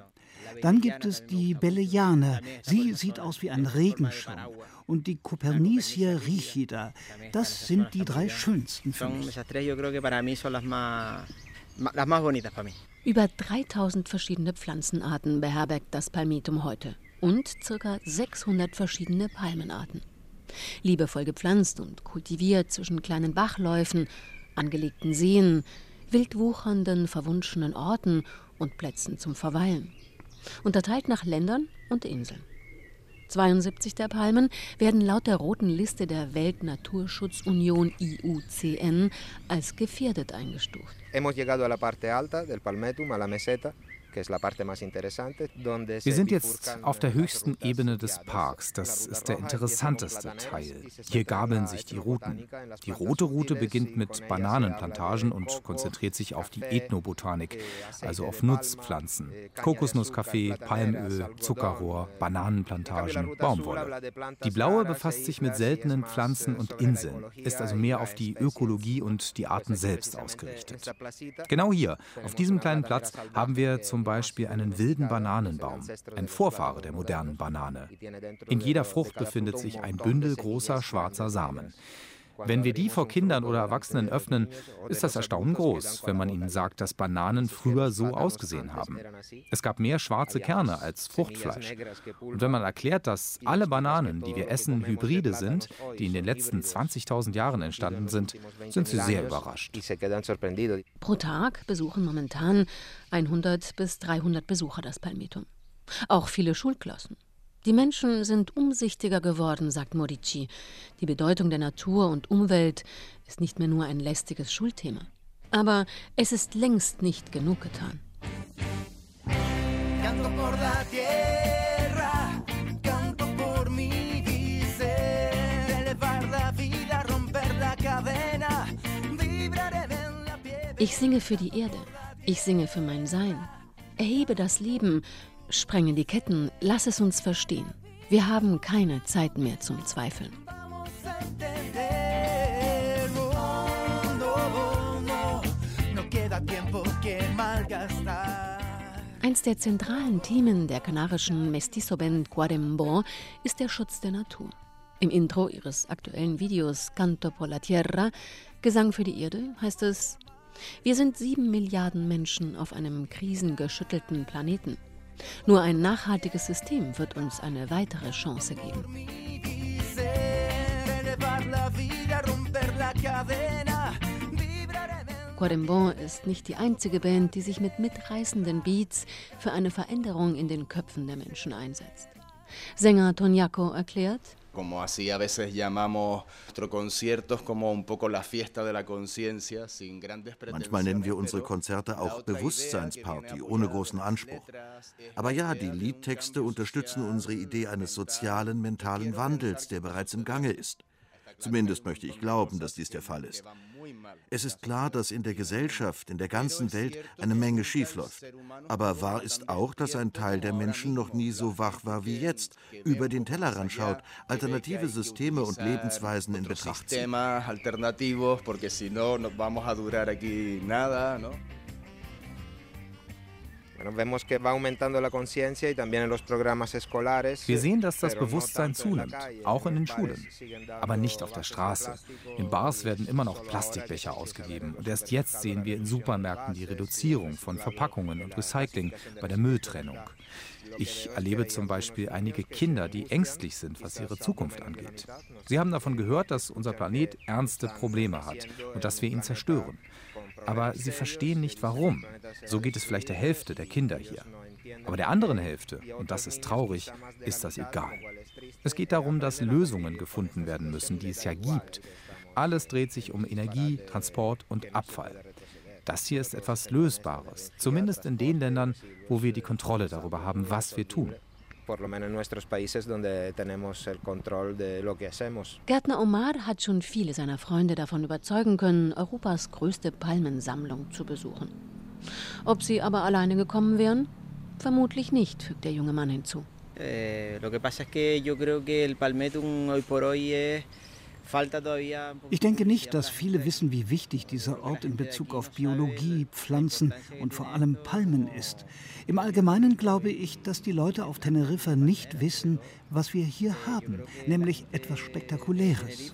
Dann gibt es die Belliane, sie sieht aus wie ein Regenschirm. Und die Copernicia rigida, das sind die drei schönsten für mich. Über dreitausend verschiedene Pflanzenarten beherbergt das Palmetum heute und ca. sechshundert verschiedene Palmenarten. Liebevoll gepflanzt und kultiviert zwischen kleinen Bachläufen, angelegten Seen, wild wuchernden, verwunschenen Orten und Plätzen zum Verweilen. Unterteilt nach Ländern und Inseln. zweiundsiebzig der Palmen werden laut der roten Liste der Weltnaturschutzunion I U C N als gefährdet eingestuft. Wir sind jetzt auf der höchsten Ebene des Parks. Das ist der interessanteste Teil. Hier gabeln sich die Routen. Die rote Route beginnt mit Bananenplantagen und konzentriert sich auf die Ethnobotanik, also auf Nutzpflanzen. Kokosnusskaffee, Palmöl, Zuckerrohr, Bananenplantagen, Baumwolle. Die blaue befasst sich mit seltenen Pflanzen und Inseln, ist also mehr auf die Ökologie und die Arten selbst ausgerichtet. Genau hier, auf diesem kleinen Platz, haben wir zum Beispiel einen wilden Bananenbaum, ein Vorfahre der modernen Banane. In jeder Frucht befindet sich ein Bündel großer schwarzer Samen. Wenn wir die vor Kindern oder Erwachsenen öffnen, ist das Erstaunen groß, wenn man ihnen sagt, dass Bananen früher so ausgesehen haben. Es gab mehr schwarze Kerne als Fruchtfleisch. Und wenn man erklärt, dass alle Bananen, die wir essen, Hybride sind, die in den letzten zwanzigtausend Jahren entstanden sind, sind sie sehr überrascht. Pro Tag besuchen momentan hundert bis dreihundert Besucher das Palmetum. Auch viele Schulklassen. Die Menschen sind umsichtiger geworden, sagt Morici. Die Bedeutung der Natur und Umwelt ist nicht mehr nur ein lästiges Schulthema. Aber es ist längst nicht genug getan. Ich singe für die Erde. Ich singe für mein Sein. Erhebe das Leben. Sprenge die Ketten, lass es uns verstehen. Wir haben keine Zeit mehr zum Zweifeln. Eins der zentralen Themen der kanarischen Mestizo-Band Guarembo ist der Schutz der Natur. Im Intro ihres aktuellen Videos Canto por la Tierra, Gesang für die Erde, heißt es: Wir sind sieben Milliarden Menschen auf einem krisengeschüttelten Planeten. Nur ein nachhaltiges System wird uns eine weitere Chance geben. Quarembon ist nicht die einzige Band, die sich mit mitreißenden Beats für eine Veränderung in den Köpfen der Menschen einsetzt. Sänger Toniaco erklärt: Manchmal nennen wir unsere Konzerte auch Bewusstseinsparty, ohne großen Anspruch. Aber ja, die Liedtexte unterstützen unsere Idee eines sozialen, mentalen Wandels, der bereits im Gange ist. Zumindest möchte ich glauben, dass dies der Fall ist. Es ist klar, dass in der Gesellschaft, in der ganzen Welt eine Menge schiefläuft. Aber wahr ist auch, dass ein Teil der Menschen noch nie so wach war wie jetzt, über den Tellerrand schaut, alternative Systeme und Lebensweisen in Betracht zieht. Wir sehen, dass das Bewusstsein zunimmt, auch in den Schulen, aber nicht auf der Straße. In Bars werden immer noch Plastikbecher ausgegeben und erst jetzt sehen wir in Supermärkten die Reduzierung von Verpackungen und Recycling bei der Mülltrennung. Ich erlebe zum Beispiel einige Kinder, die ängstlich sind, was ihre Zukunft angeht. Sie haben davon gehört, dass unser Planet ernste Probleme hat und dass wir ihn zerstören. Aber sie verstehen nicht, warum. So geht es vielleicht der Hälfte der Kinder hier. Aber der anderen Hälfte, und das ist traurig, ist das egal. Es geht darum, dass Lösungen gefunden werden müssen, die es ja gibt. Alles dreht sich um Energie, Transport und Abfall. Das hier ist etwas Lösbares, zumindest in den Ländern, wo wir die Kontrolle darüber haben, was wir tun. Gärtner Omar hat schon viele seiner Freunde davon überzeugen können, Europas größte Palmensammlung zu besuchen. Ob sie aber alleine gekommen wären? Vermutlich nicht, fügt der junge Mann hinzu. Ich denke nicht, dass viele wissen, wie wichtig dieser Ort in Bezug auf Biologie, Pflanzen und vor allem Palmen ist. Im Allgemeinen glaube ich, dass die Leute auf Teneriffa nicht wissen, was wir hier haben, nämlich etwas Spektakuläres.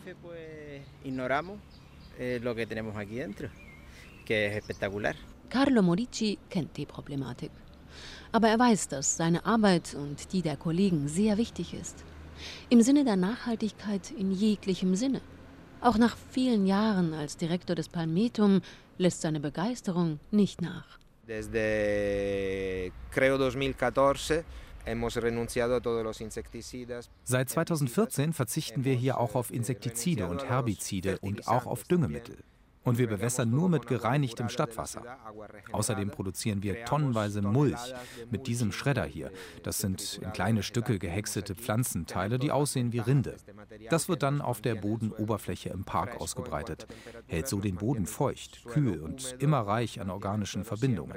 Carlo Morici kennt die Problematik. Aber er weiß, dass seine Arbeit und die der Kollegen sehr wichtig ist. Im Sinne der Nachhaltigkeit in jeglichem Sinne. Auch nach vielen Jahren als Direktor des Palmetum lässt seine Begeisterung nicht nach. Seit zweitausendvierzehn verzichten wir hier auch auf Insektizide und Herbizide und auch auf Düngemittel. Und wir bewässern nur mit gereinigtem Stadtwasser. Außerdem produzieren wir tonnenweise Mulch mit diesem Schredder hier. Das sind in kleine Stücke gehäckselte Pflanzenteile, die aussehen wie Rinde. Das wird dann auf der Bodenoberfläche im Park ausgebreitet, hält so den Boden feucht, kühl und immer reich an organischen Verbindungen.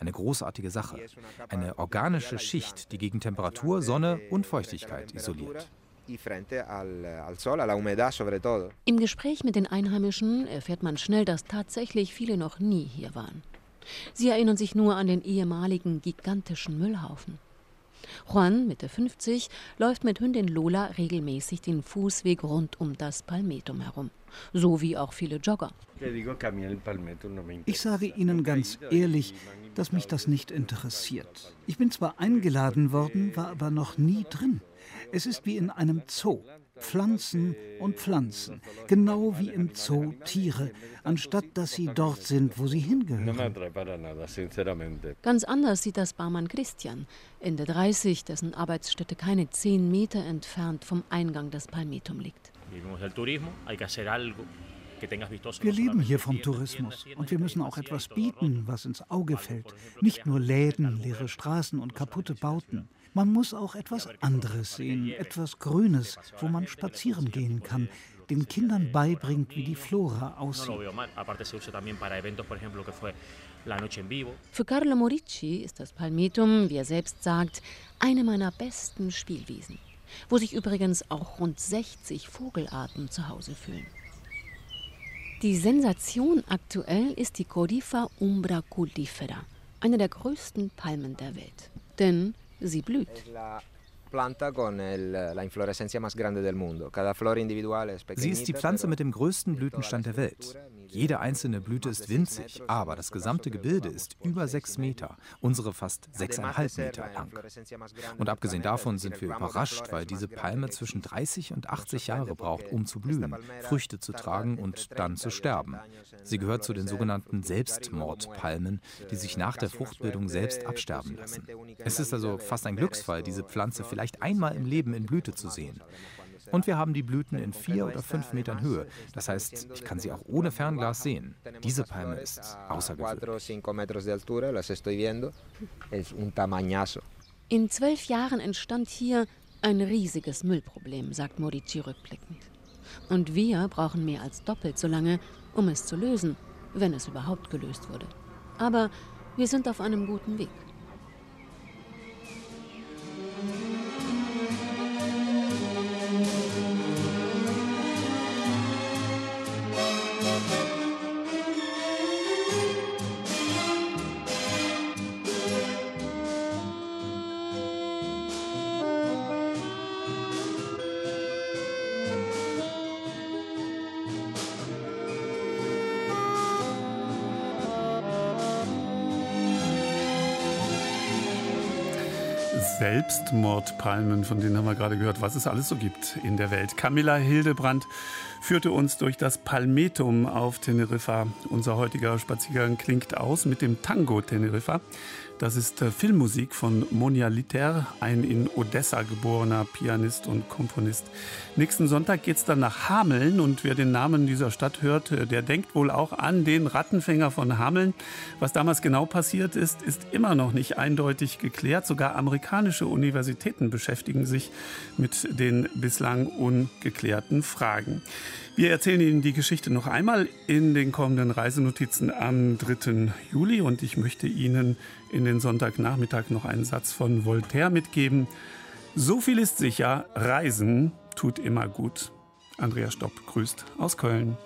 Eine großartige Sache. Eine organische Schicht, die gegen Temperatur, Sonne und Feuchtigkeit isoliert. Im Gespräch mit den Einheimischen erfährt man schnell, dass tatsächlich viele noch nie hier waren. Sie erinnern sich nur an den ehemaligen gigantischen Müllhaufen. Juan, Mitte fünfzig, läuft mit Hündin Lola regelmäßig den Fußweg rund um das Palmetum herum. So wie auch viele Jogger. Ich sage Ihnen ganz ehrlich, dass mich das nicht interessiert. Ich bin zwar eingeladen worden, war aber noch nie drin. Es ist wie in einem Zoo. Pflanzen und Pflanzen. Genau wie im Zoo Tiere, anstatt dass sie dort sind, wo sie hingehören. Ganz anders sieht das Barmann Christian, Ende dreißig, dessen Arbeitsstätte keine zehn Meter entfernt vom Eingang des Palmetum liegt. Wir leben hier vom Tourismus und wir müssen auch etwas bieten, was ins Auge fällt. Nicht nur Läden, leere Straßen und kaputte Bauten. Man muss auch etwas anderes sehen, etwas Grünes, wo man spazieren gehen kann, den Kindern beibringt, wie die Flora aussieht. Für Carlo Morici ist das Palmetum, wie er selbst sagt, eine meiner besten Spielwiesen, wo sich übrigens auch rund sechzig Vogelarten zu Hause fühlen. Die Sensation aktuell ist die Codifa umbra cultifera, eine der größten Palmen der Welt. Denn sie blüht. Sie ist die Pflanze mit dem größten Blütenstand der Welt. Jede einzelne Blüte ist winzig, aber das gesamte Gebilde ist über sechs Meter, unsere fast sechs Komma fünf Meter lang. Und abgesehen davon sind wir überrascht, weil diese Palme zwischen dreißig und achtzig Jahre braucht, um zu blühen, Früchte zu tragen und dann zu sterben. Sie gehört zu den sogenannten Selbstmordpalmen, die sich nach der Fruchtbildung selbst absterben lassen. Es ist also fast ein Glücksfall, diese Pflanze vielleicht einmal im Leben in Blüte zu sehen. Und wir haben die Blüten in vier oder fünf Metern Höhe. Das heißt, ich kann sie auch ohne Fernglas sehen. Diese Palme ist außergewöhnlich. In zwölf Jahren entstand hier ein riesiges Müllproblem, sagt Morici rückblickend. Und wir brauchen mehr als doppelt so lange, um es zu lösen, wenn es überhaupt gelöst wurde. Aber wir sind auf einem guten Weg. Selbstmordpalmen, von denen haben wir gerade gehört, was es alles so gibt in der Welt. Camilla Hildebrandt führte uns durch das Palmetum auf Teneriffa. Unser heutiger Spaziergang klingt aus mit dem Tango Teneriffa. Das ist Filmmusik von Monia Liter, ein in Odessa geborener Pianist und Komponist. Nächsten Sonntag geht's dann nach Hameln, und wer den Namen dieser Stadt hört, der denkt wohl auch an den Rattenfänger von Hameln. Was damals genau passiert ist, ist immer noch nicht eindeutig geklärt. Sogar amerikanische Universitäten beschäftigen sich mit den bislang ungeklärten Fragen. Wir erzählen Ihnen die Geschichte noch einmal in den kommenden Reisenotizen am dritten Juli, und ich möchte Ihnen in den Sonntagnachmittag noch einen Satz von Voltaire mitgeben. So viel ist sicher, Reisen tut immer gut. Andreas Stopp grüßt aus Köln.